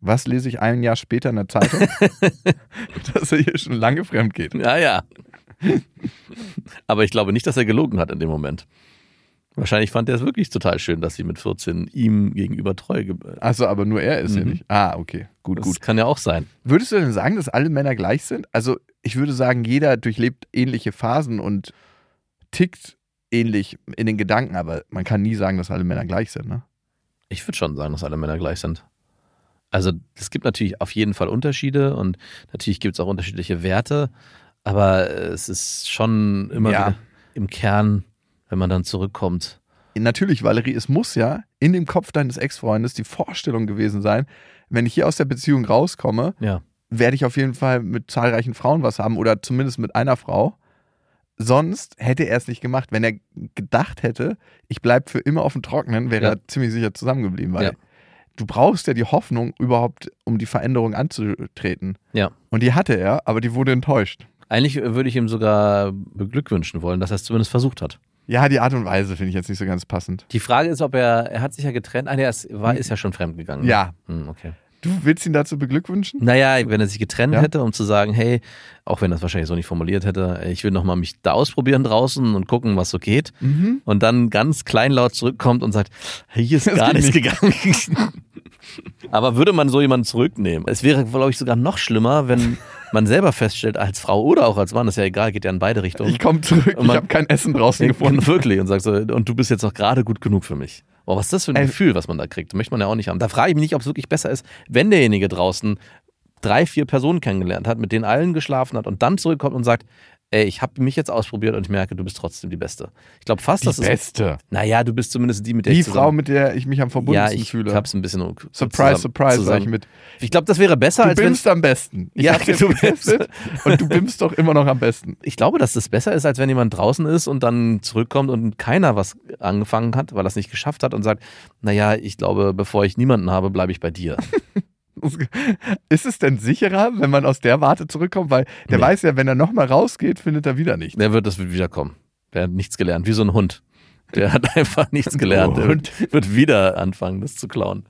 Was lese ich ein Jahr später in der Zeitung? Dass er hier schon lange fremd geht. Ja, ja. Aber ich glaube nicht, dass er gelogen hat in dem Moment. Wahrscheinlich fand er es wirklich total schön, dass sie mit 14 ihm gegenüber treu geblieben. Achso, aber nur er ist ja nicht. Ah, okay. Gut. Das kann ja auch sein. Würdest du denn sagen, dass alle Männer gleich sind? Also ich würde sagen, jeder durchlebt ähnliche Phasen und tickt ähnlich in den Gedanken. Aber man kann nie sagen, dass alle Männer gleich sind, ne? Ich würde schon sagen, dass alle Männer gleich sind. Also es gibt natürlich auf jeden Fall Unterschiede, und natürlich gibt es auch unterschiedliche Werte, aber es ist schon immer wieder im Kern, wenn man dann zurückkommt. Natürlich, Valerie, es muss ja in dem Kopf deines Ex-Freundes die Vorstellung gewesen sein, wenn ich hier aus der Beziehung rauskomme, werde ich auf jeden Fall mit zahlreichen Frauen was haben, oder zumindest mit einer Frau. Sonst hätte er es nicht gemacht. Wenn er gedacht hätte, ich bleibe für immer auf dem Trockenen, wäre er ziemlich sicher zusammengeblieben, weil du brauchst ja die Hoffnung überhaupt, um die Veränderung anzutreten. Ja. Und die hatte er, aber die wurde enttäuscht. Eigentlich würde ich ihm sogar beglückwünschen wollen, dass er es zumindest versucht hat. Ja, die Art und Weise finde ich jetzt nicht so ganz passend. Die Frage ist, ob er hat sich ja getrennt. Ah, er ist ja schon fremdgegangen. Ja. Okay. Du willst ihn dazu beglückwünschen? Naja, wenn er sich getrennt hätte, um zu sagen, hey, auch wenn er es wahrscheinlich so nicht formuliert hätte, ich will nochmal mich da ausprobieren draußen und gucken, was so geht. Und dann ganz kleinlaut zurückkommt und sagt, hier ist das gar nichts gegangen. Aber würde man so jemanden zurücknehmen? Es wäre, glaube ich, sogar noch schlimmer, wenn man selber feststellt, als Frau oder auch als Mann, ist ja egal, geht ja in beide Richtungen. Ich komme zurück, ich habe kein Essen draußen gefunden. Wirklich, und sagst so, und du bist jetzt noch gerade gut genug für mich. Oh, was ist das für ein Gefühl, was man da kriegt? Möchte man ja auch nicht haben. Da frage ich mich nicht, ob es wirklich besser ist, wenn derjenige draußen 3, 4 Personen kennengelernt hat, mit denen allen geschlafen hat und dann zurückkommt und sagt, ey, ich habe mich jetzt ausprobiert und ich merke, du bist trotzdem die Beste. Ich glaube fast, dass es... Die Beste? Naja, du bist zumindest die, mit der ich zusammen... Die Frau, mit der ich mich am verbundensten fühle. Ja, ich hab's ein bisschen... Surprise, sag ich mit. Ich glaube, das wäre besser, als wenn... Du bimmst am besten. Ja, du bimmst. Und du bimmst doch immer noch am besten. Ich glaube, dass das besser ist, als wenn jemand draußen ist und dann zurückkommt und keiner was angefangen hat, weil er es nicht geschafft hat und sagt, naja, ich glaube, bevor ich niemanden habe, bleibe ich bei dir. Ist es denn sicherer, wenn man aus der Warte zurückkommt? Weil der weiß ja, wenn er nochmal rausgeht, findet er wieder nichts. Das wird wiederkommen. Der hat nichts gelernt, wie so ein Hund. Der hat einfach nichts gelernt. Der wird wieder anfangen, das zu klauen.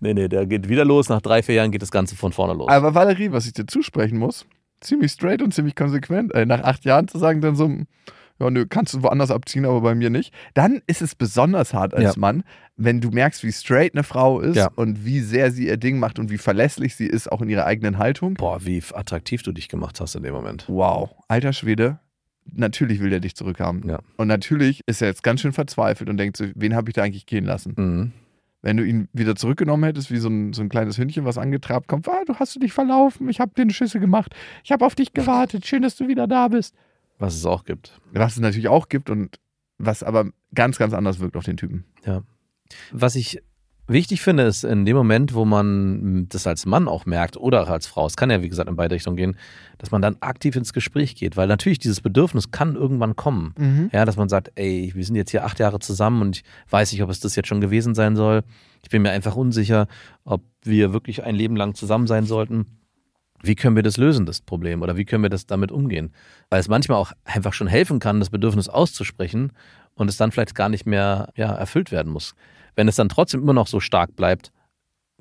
Nee, der geht wieder los. Nach 3, 4 Jahren geht das Ganze von vorne los. Aber Valerie, was ich dir zusprechen muss, ziemlich straight und ziemlich konsequent, nach 8 Jahren zu sagen, dann so, ja, nö, kannst du woanders abziehen, aber bei mir nicht. Dann ist es besonders hart als Mann, wenn du merkst, wie straight eine Frau ist und wie sehr sie ihr Ding macht und wie verlässlich sie ist, auch in ihrer eigenen Haltung. Boah, wie attraktiv du dich gemacht hast in dem Moment. Wow, alter Schwede. Natürlich will der dich zurückhaben. Ja. Und natürlich ist er jetzt ganz schön verzweifelt und denkt so, wen habe ich da eigentlich gehen lassen? Wenn du ihn wieder zurückgenommen hättest, wie so ein kleines Hündchen, was angetrabt kommt, du hast dich verlaufen, ich habe den Schüsse gemacht, ich habe auf dich gewartet, schön, dass du wieder da bist. Was es auch gibt. Was es natürlich auch gibt und was aber ganz, ganz anders wirkt auf den Typen. Ja. Was ich wichtig finde, ist in dem Moment, wo man das als Mann auch merkt oder auch als Frau, es kann ja wie gesagt in beide Richtungen gehen, dass man dann aktiv ins Gespräch geht, weil natürlich dieses Bedürfnis kann irgendwann kommen. Ja, dass man sagt, ey, wir sind jetzt hier 8 Jahre zusammen und ich weiß nicht, ob es das jetzt schon gewesen sein soll. Ich bin mir einfach unsicher, ob wir wirklich ein Leben lang zusammen sein sollten. wie können wir das lösen, das Problem? Oder wie können wir das damit umgehen? Weil es manchmal auch einfach schon helfen kann, das Bedürfnis auszusprechen und es dann vielleicht gar nicht mehr erfüllt werden muss. Wenn es dann trotzdem immer noch so stark bleibt,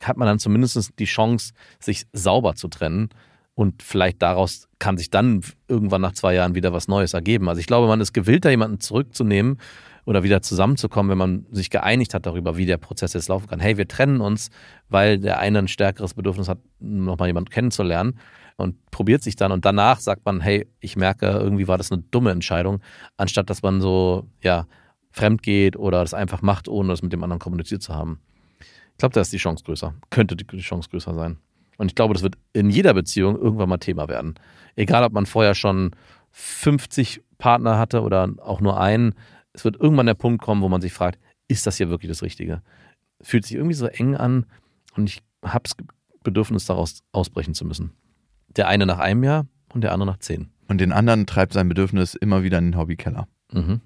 hat man dann zumindest die Chance, sich sauber zu trennen. Und vielleicht daraus kann sich dann irgendwann nach 2 Jahren wieder was Neues ergeben. Also ich glaube, man ist gewillter, jemanden zurückzunehmen oder wieder zusammenzukommen, wenn man sich geeinigt hat darüber, wie der Prozess jetzt laufen kann. Hey, wir trennen uns, weil der eine ein stärkeres Bedürfnis hat, nochmal jemanden kennenzulernen und probiert sich dann. Und danach sagt man, hey, ich merke, irgendwie war das eine dumme Entscheidung, anstatt dass man so fremd geht oder das einfach macht, ohne das mit dem anderen kommuniziert zu haben. Ich glaube, da ist die Chance größer. Könnte die Chance größer sein. Und ich glaube, das wird in jeder Beziehung irgendwann mal Thema werden. Egal, ob man vorher schon 50 Partner hatte oder auch nur einen, es wird irgendwann der Punkt kommen, wo man sich fragt, ist das hier wirklich das Richtige? Fühlt sich irgendwie so eng an und ich habe das Bedürfnis, daraus ausbrechen zu müssen. Der eine nach 1 Jahr und der andere nach 10. Und den anderen treibt sein Bedürfnis immer wieder in den Hobbykeller. Mhm.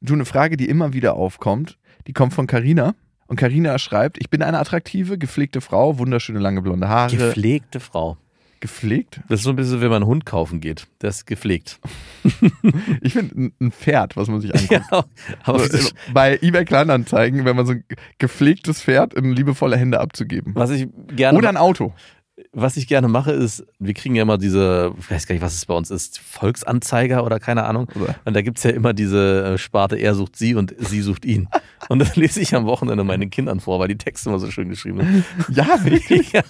Du, eine Frage, die immer wieder aufkommt, die kommt von Carina. Und Carina schreibt, ich bin eine attraktive, gepflegte Frau, wunderschöne, lange, blonde Haare. Gepflegte Frau. Gepflegt? Das ist so ein bisschen, wenn man einen Hund kaufen geht. Das ist gepflegt. Ich finde, ein Pferd, was man sich anguckt. Ja, aber also, bei eBay Kleinanzeigen, wenn man so ein gepflegtes Pferd in liebevolle Hände abzugeben. Was ich gerne oder ein Auto. Was ich gerne mache ist, wir kriegen ja immer diese, ich weiß gar nicht, was es bei uns ist, Volksanzeiger oder keine Ahnung. Und da gibt es ja immer diese Sparte, er sucht sie und sie sucht ihn. Und das lese ich am Wochenende meinen Kindern vor, weil die Texte immer so schön geschrieben sind. Ja, wirklich? Ja.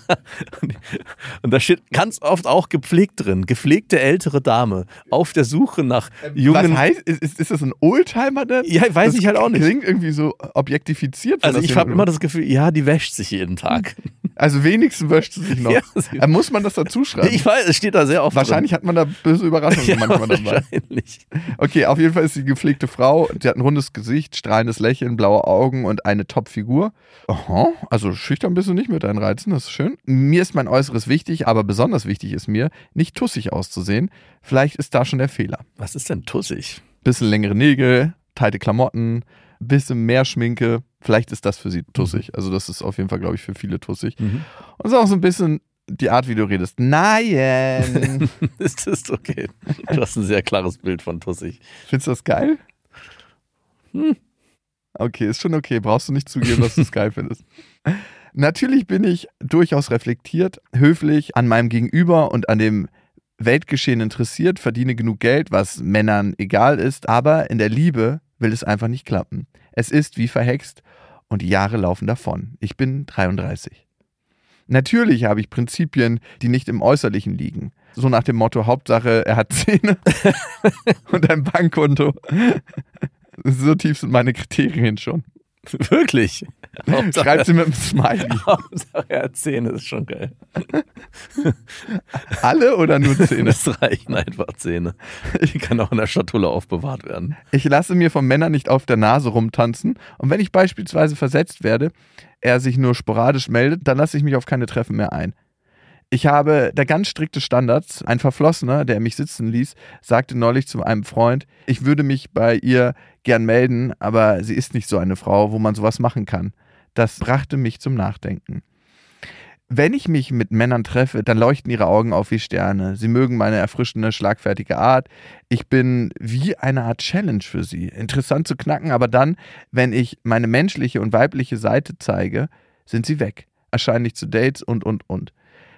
Und da steht ganz oft auch gepflegt drin. Gepflegte ältere Dame auf der Suche nach jungen... Was heißt, ist das ein Oldtimer denn? Ja, weiß ich halt auch nicht. Das klingt irgendwie so objektifiziert. Also ich habe immer das Gefühl, ja, die wäscht sich jeden Tag. Also wenigstens wäscht sie sich noch. Ja, muss man das dazu schreiben? Ich weiß, es steht da sehr oft wahrscheinlich drin. Hat man da böse Überraschungen manchmal dabei. Wahrscheinlich. Okay, auf jeden Fall ist sie gepflegte Frau. Sie hat ein rundes Gesicht, strahlendes Lächeln, blaue Augen und eine Top-Figur. Aha, also schüchtern bist du nicht mit deinen Reizen, das ist schön. Mir ist mein Äußeres wichtig, aber besonders wichtig ist mir, nicht tussig auszusehen. Vielleicht ist da schon der Fehler. Was ist denn tussig? Bisschen längere Nägel, teite Klamotten, bisschen mehr Schminke. Vielleicht ist das für sie tussig. Also das ist auf jeden Fall, glaube ich, für viele tussig. Mhm. Und es ist auch so ein bisschen die Art, wie du redest. Nein! Ist das okay? Du hast ein sehr klares Bild von tussig. Findest du das geil? Hm. Okay, ist schon okay. Brauchst du nicht zugeben, dass du es geil findest. Natürlich bin ich durchaus reflektiert, höflich an meinem Gegenüber und an dem Weltgeschehen interessiert, verdiene genug Geld, was Männern egal ist, aber in der Liebe will es einfach nicht klappen. Es ist wie verhext und die Jahre laufen davon. Ich bin 33. Natürlich habe ich Prinzipien, die nicht im Äußerlichen liegen. So nach dem Motto, Hauptsache, er hat Zähne und ein Bankkonto. So tief sind meine Kriterien schon. Wirklich? Hauptsache, schreibt sie mit einem Smiley. Hauptsache, er hat Zähne, ist schon geil. Alle oder nur Zähne? Das reichen einfach Zähne. Die kann auch in der Schatulle aufbewahrt werden. Ich lasse mir von Männern nicht auf der Nase rumtanzen. Und wenn ich beispielsweise versetzt werde... er sich nur sporadisch meldet, dann lasse ich mich auf keine Treffen mehr ein. Ich habe da ganz strikte Standards. Ein Verflossener, der mich sitzen ließ, sagte neulich zu einem Freund, ich würde mich bei ihr gern melden, aber sie ist nicht so eine Frau, wo man sowas machen kann. Das brachte mich zum Nachdenken. Wenn ich mich mit Männern treffe, dann leuchten ihre Augen auf wie Sterne. Sie mögen meine erfrischende, schlagfertige Art. Ich bin wie eine Art Challenge für sie. Interessant zu knacken, aber dann, wenn ich meine menschliche und weibliche Seite zeige, sind sie weg. Erscheinen nicht zu Dates und.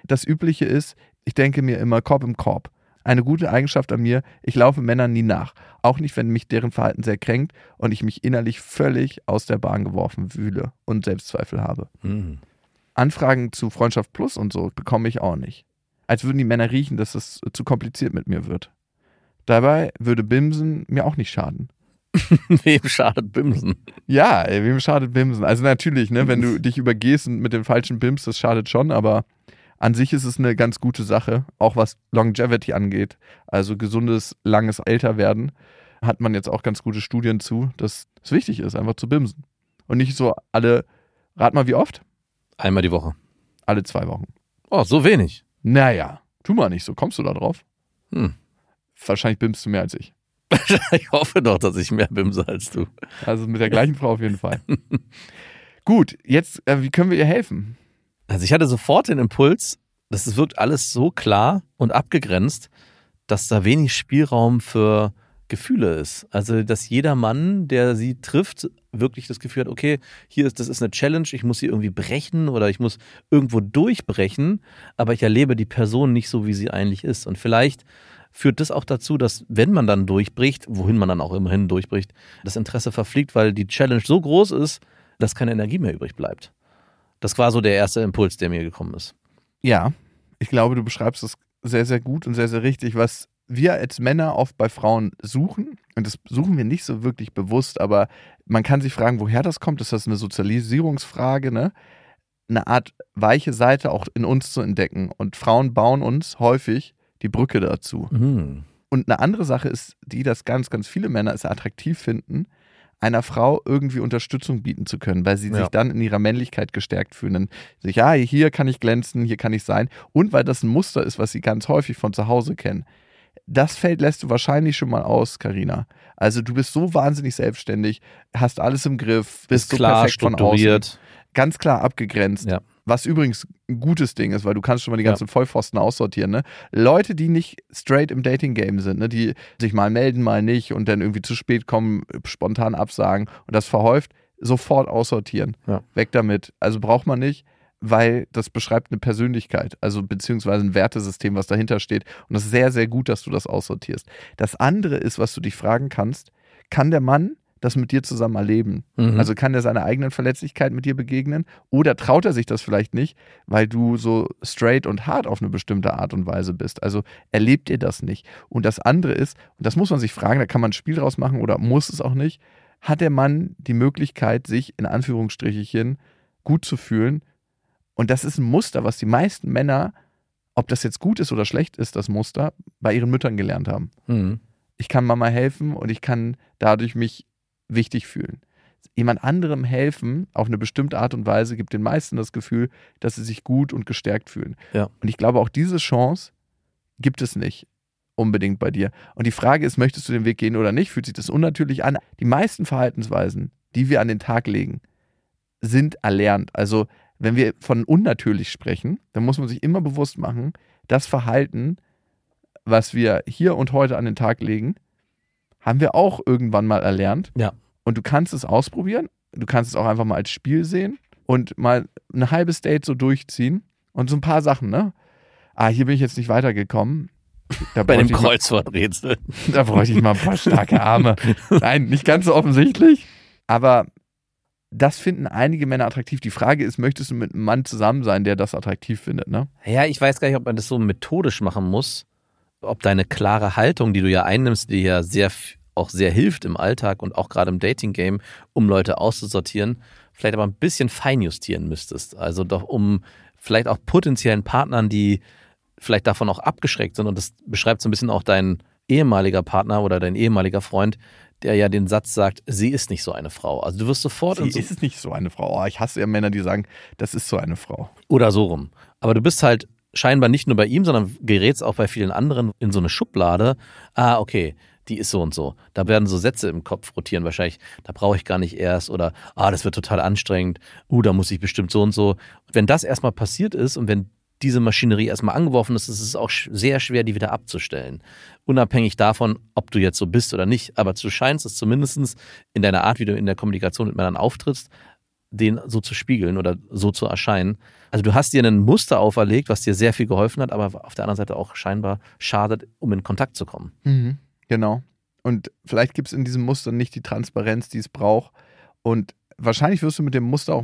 Das Übliche ist, ich denke mir immer Korb im Korb. Eine gute Eigenschaft an mir, ich laufe Männern nie nach. Auch nicht, wenn mich deren Verhalten sehr kränkt und ich mich innerlich völlig aus der Bahn geworfen fühle und Selbstzweifel habe. Mhm. Anfragen zu Freundschaft Plus und so bekomme ich auch nicht. Als würden die Männer riechen, dass es zu kompliziert mit mir wird. Dabei würde Bimsen mir auch nicht schaden. Wem schadet Bimsen? Ja, wem schadet Bimsen? Also natürlich, ne, wenn du dich übergehst und mit dem falschen Bims, das schadet schon, aber an sich ist es eine ganz gute Sache, auch was Longevity angeht, also gesundes, langes Älterwerden, hat man jetzt auch ganz gute Studien zu, dass es wichtig ist, einfach zu bimsen. Und nicht so alle, rat mal wie oft? Einmal die Woche. Alle 2 Wochen. Oh, so wenig? Naja, tu mal nicht so. Kommst du da drauf? Hm. Wahrscheinlich bimst du mehr als ich. Ich hoffe doch, dass ich mehr bimse als du. Also mit der gleichen Frau auf jeden Fall. Gut, jetzt, wie können wir ihr helfen? Also ich hatte sofort den Impuls, Das wirkt alles so klar und abgegrenzt, dass da wenig Spielraum für Gefühle ist. Also, dass jeder Mann, der sie trifft, wirklich das Gefühl hat, okay, hier ist, das ist eine Challenge, ich muss sie irgendwie brechen oder ich muss irgendwo durchbrechen, aber ich erlebe die Person nicht so, wie sie eigentlich ist. Und vielleicht führt das auch dazu, dass wenn man dann durchbricht, wohin man dann auch immerhin durchbricht, das Interesse verfliegt, weil die Challenge so groß ist, dass keine Energie mehr übrig bleibt. Das war so der erste Impuls, der mir gekommen ist. Ja, ich glaube, du beschreibst das sehr, sehr gut und sehr, sehr richtig, was wir als Männer oft bei Frauen suchen, und das suchen wir nicht so wirklich bewusst, aber man kann sich fragen, woher das kommt. Ist das eine Sozialisierungsfrage, ne? Eine Art weiche Seite auch in uns zu entdecken. Und Frauen bauen uns häufig die Brücke dazu. Mhm. Und eine andere Sache ist die, dass ganz, ganz viele Männer es attraktiv finden, einer Frau irgendwie Unterstützung bieten zu können, weil sie sich dann in ihrer Männlichkeit gestärkt fühlen. Dann sich, ja, hier kann ich glänzen, hier kann ich sein. Und weil das ein Muster ist, was sie ganz häufig von zu Hause kennen. Das Feld lässt du wahrscheinlich schon mal aus, Carina. Also du bist so wahnsinnig selbstständig, hast alles im Griff, bist so klar perfekt von außen. Ganz klar abgegrenzt. Ja. Was übrigens ein gutes Ding ist, weil du kannst schon mal die ganzen Vollpfosten aussortieren. Ne? Leute, die nicht straight im Dating-Game sind, ne? Die sich mal melden, mal nicht und dann irgendwie zu spät kommen, spontan absagen und das verhäuft, sofort aussortieren. Ja. Weg damit. Also braucht man nicht, weil das beschreibt eine Persönlichkeit, also beziehungsweise ein Wertesystem, was dahinter steht. Und das ist sehr, sehr gut, dass du das aussortierst. Das andere ist, was du dich fragen kannst, kann der Mann das mit dir zusammen erleben? Mhm. Also kann er seiner eigenen Verletzlichkeit mit dir begegnen? Oder traut er sich das vielleicht nicht, weil du so straight und hart auf eine bestimmte Art und Weise bist? Also erlebt ihr das nicht? Und das andere ist, und das muss man sich fragen, da kann man ein Spiel draus machen oder muss es auch nicht, hat der Mann die Möglichkeit, sich in Anführungsstrichen gut zu fühlen? Und das ist ein Muster, was die meisten Männer, ob das jetzt gut ist oder schlecht ist, das Muster, bei ihren Müttern gelernt haben. Mhm. Ich kann Mama helfen und ich kann dadurch mich wichtig fühlen. Jemand anderem helfen, auf eine bestimmte Art und Weise, gibt den meisten das Gefühl, dass sie sich gut und gestärkt fühlen. Ja. Und ich glaube, auch diese Chance gibt es nicht unbedingt bei dir. Und die Frage ist, möchtest du den Weg gehen oder nicht? Fühlt sich das unnatürlich an? Die meisten Verhaltensweisen, die wir an den Tag legen, sind erlernt. Also wenn wir von unnatürlich sprechen, dann muss man sich immer bewusst machen, das Verhalten, was wir hier und heute an den Tag legen, haben wir auch irgendwann mal erlernt. Ja. Und du kannst es ausprobieren, du kannst es auch einfach mal als Spiel sehen und mal ein halbes Date so durchziehen und so ein paar Sachen, ne? Ah, hier bin ich jetzt nicht weitergekommen. Bei dem Kreuzworträtsel. Da bräuchte ich mal ein paar starke Arme. Nein, nicht ganz so offensichtlich. Aber das finden einige Männer attraktiv. Die Frage ist, möchtest du mit einem Mann zusammen sein, der das attraktiv findet, ne? Ja, ich weiß gar nicht, ob man das so methodisch machen muss. Ob deine klare Haltung, die du ja einnimmst, die ja auch sehr hilft im Alltag und auch gerade im Dating-Game, um Leute auszusortieren, vielleicht aber ein bisschen feinjustieren müsstest. Also doch um vielleicht auch potenziellen Partnern, die vielleicht davon auch abgeschreckt sind, und das beschreibt so ein bisschen auch dein ehemaliger Partner oder dein ehemaliger Freund, der ja den Satz sagt, sie ist nicht so eine Frau. Also du wirst sofort... Sie ist nicht so eine Frau. Oh, ich hasse ja Männer, die sagen, das ist so eine Frau. Oder so rum. Aber du bist halt scheinbar nicht nur bei ihm, sondern gerät's auch bei vielen anderen in so eine Schublade. Ah, okay, die ist so und so. Da werden so Sätze im Kopf rotieren wahrscheinlich. Da brauche ich gar nicht erst. Oder, das wird total anstrengend. Da muss ich bestimmt so und so. Und wenn das erstmal passiert ist und wenn diese Maschinerie erstmal angeworfen ist, ist es auch sehr schwer, die wieder abzustellen. Unabhängig davon, ob du jetzt so bist oder nicht. Aber du scheinst es zumindest in deiner Art, wie du in der Kommunikation mit Männern auftrittst, den so zu spiegeln oder so zu erscheinen. Also du hast dir ein Muster auferlegt, was dir sehr viel geholfen hat, aber auf der anderen Seite auch scheinbar schadet, um in Kontakt zu kommen. Mhm, genau. Und vielleicht gibt es in diesem Muster nicht die Transparenz, die es braucht. Und wahrscheinlich wirst du mit dem Muster auch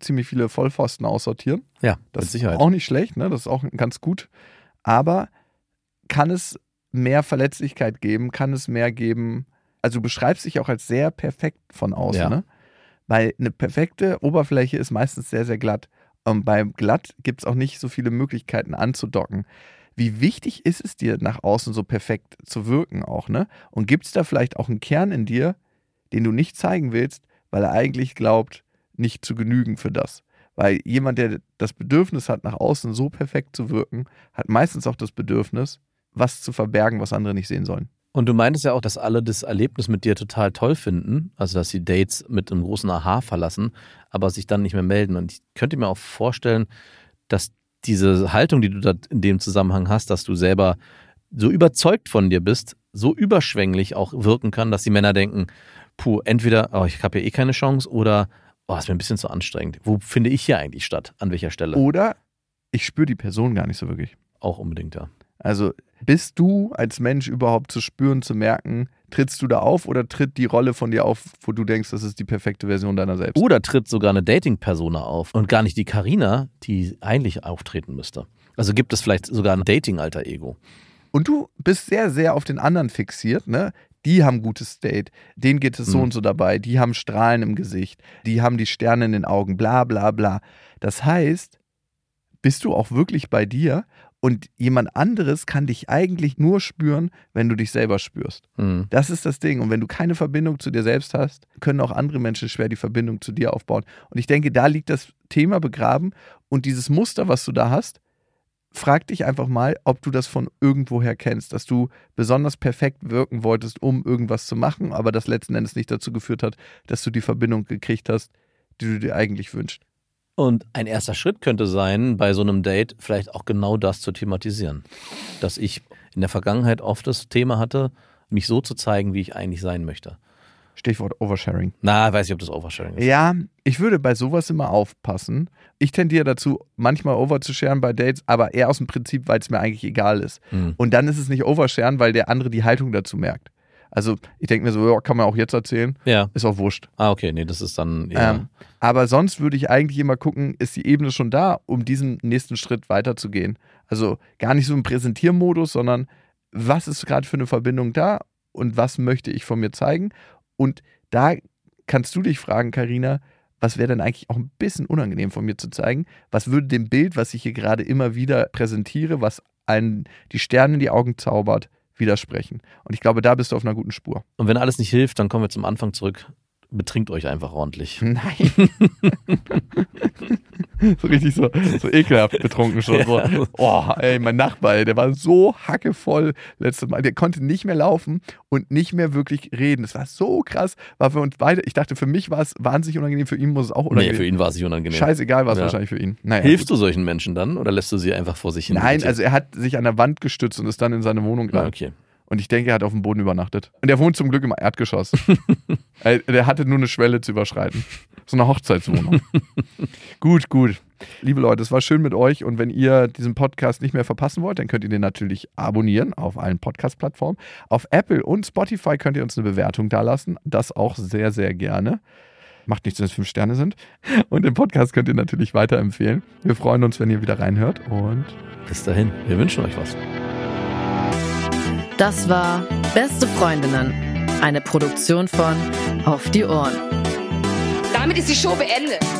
ziemlich viele Vollpfosten aussortieren. Ja, das mit Sicherheit. Ist auch nicht schlecht, ne? Das ist auch ganz gut. Aber kann es mehr Verletzlichkeit geben? Kann es mehr geben? Also du beschreibst dich auch als sehr perfekt von außen, ne? Weil eine perfekte Oberfläche ist meistens sehr, sehr glatt. Und beim glatt gibt es auch nicht so viele Möglichkeiten anzudocken. Wie wichtig ist es dir, nach außen so perfekt zu wirken auch, ne? Und gibt es da vielleicht auch einen Kern in dir, den du nicht zeigen willst, weil er eigentlich glaubt, nicht zu genügen für das? Weil jemand, der das Bedürfnis hat, nach außen so perfekt zu wirken, hat meistens auch das Bedürfnis, was zu verbergen, was andere nicht sehen sollen. Und du meintest ja auch, dass alle das Erlebnis mit dir total toll finden, also dass sie Dates mit einem großen Aha verlassen, aber sich dann nicht mehr melden. Und ich könnte mir auch vorstellen, dass diese Haltung, die du da in dem Zusammenhang hast, dass du selber so überzeugt von dir bist, so überschwänglich auch wirken kann, dass die Männer denken, puh, entweder, oh, ich habe ja eh keine Chance, oder, oh, ist mir ein bisschen zu anstrengend. Wo finde ich hier eigentlich statt? An welcher Stelle? Oder ich spüre die Person gar nicht so wirklich. Auch unbedingt, ja. Also bist du als Mensch überhaupt zu spüren, zu merken, trittst du da auf oder tritt die Rolle von dir auf, wo du denkst, das ist die perfekte Version deiner selbst? Oder tritt sogar eine Dating-Persona auf und gar nicht die Carina, die eigentlich auftreten müsste. Also gibt es vielleicht sogar ein Dating-Alter-Ego. Und du bist sehr, sehr auf den anderen fixiert, ne? Die haben gutes Date, denen geht es so und so dabei, die haben Strahlen im Gesicht, die haben die Sterne in den Augen, bla bla bla. Das heißt, bist du auch wirklich bei dir? Und jemand anderes kann dich eigentlich nur spüren, wenn du dich selber spürst. Mhm. Das ist das Ding. Und wenn du keine Verbindung zu dir selbst hast, können auch andere Menschen schwer die Verbindung zu dir aufbauen. Und ich denke, da liegt das Thema begraben. Und dieses Muster, was du da hast, frag dich einfach mal, ob du das von irgendwoher kennst, dass du besonders perfekt wirken wolltest, um irgendwas zu machen, aber das letzten Endes nicht dazu geführt hat, dass du die Verbindung gekriegt hast, die du dir eigentlich wünschst. Und ein erster Schritt könnte sein, bei so einem Date vielleicht auch genau das zu thematisieren. Dass ich in der Vergangenheit oft das Thema hatte, mich so zu zeigen, wie ich eigentlich sein möchte. Stichwort Oversharing. Na, weiß ich, ob das Oversharing ist. Ja, ich würde bei sowas immer aufpassen. Ich tendiere dazu, manchmal overzusharen bei Dates, aber eher aus dem Prinzip, weil es mir eigentlich egal ist. Mhm. Und dann ist es nicht oversharen, weil der andere die Haltung dazu merkt. Also ich denke mir so, ja, kann man auch jetzt erzählen, ja. Ist auch wurscht. Ah, okay, nee, das ist dann... Ja. Aber sonst würde ich eigentlich immer gucken, ist die Ebene schon da, um diesen nächsten Schritt weiterzugehen. Also gar nicht so im Präsentiermodus, sondern was ist gerade für eine Verbindung da und was möchte ich von mir zeigen? Und da kannst du dich fragen, Carina, was wäre denn eigentlich auch ein bisschen unangenehm von mir zu zeigen? Was würde dem Bild, was ich hier gerade immer wieder präsentiere, was allen die Sterne in die Augen zaubert, widersprechen. Und ich glaube, da bist du auf einer guten Spur. Und wenn alles nicht hilft, dann kommen wir zum Anfang zurück. Betrinkt euch einfach ordentlich. Nein. So richtig so ekelhaft betrunken schon. Ja. So. Oh, ey, mein Nachbar, der war so hackevoll letztes Mal. Der konnte nicht mehr laufen und nicht mehr wirklich reden. Das war so krass. War für uns beide, ich dachte, für mich war es wahnsinnig unangenehm, für ihn muss es auch unangenehm. Nee, für ihn war es nicht unangenehm. Scheißegal war es wahrscheinlich für ihn. Naja, hilfst du solchen Menschen dann oder lässt du sie einfach vor sich hin? Nein, also er hat sich an der Wand gestützt und ist dann in seine Wohnung gegangen. Okay. Und ich denke, er hat auf dem Boden übernachtet. Und er wohnt zum Glück im Erdgeschoss. Der hatte nur eine Schwelle zu überschreiten. So eine Hochzeitswohnung. Gut. Liebe Leute, es war schön mit euch. Und wenn ihr diesen Podcast nicht mehr verpassen wollt, dann könnt ihr den natürlich abonnieren auf allen Podcast-Plattformen. Auf Apple und Spotify könnt ihr uns eine Bewertung dalassen. Das auch sehr, sehr gerne. Macht nichts, wenn es 5 Sterne sind. Und den Podcast könnt ihr natürlich weiterempfehlen. Wir freuen uns, wenn ihr wieder reinhört. Und bis dahin, wir wünschen euch was. Das war Beste Freundinnen, eine Produktion von Auf die Ohren. Damit ist die Show beendet.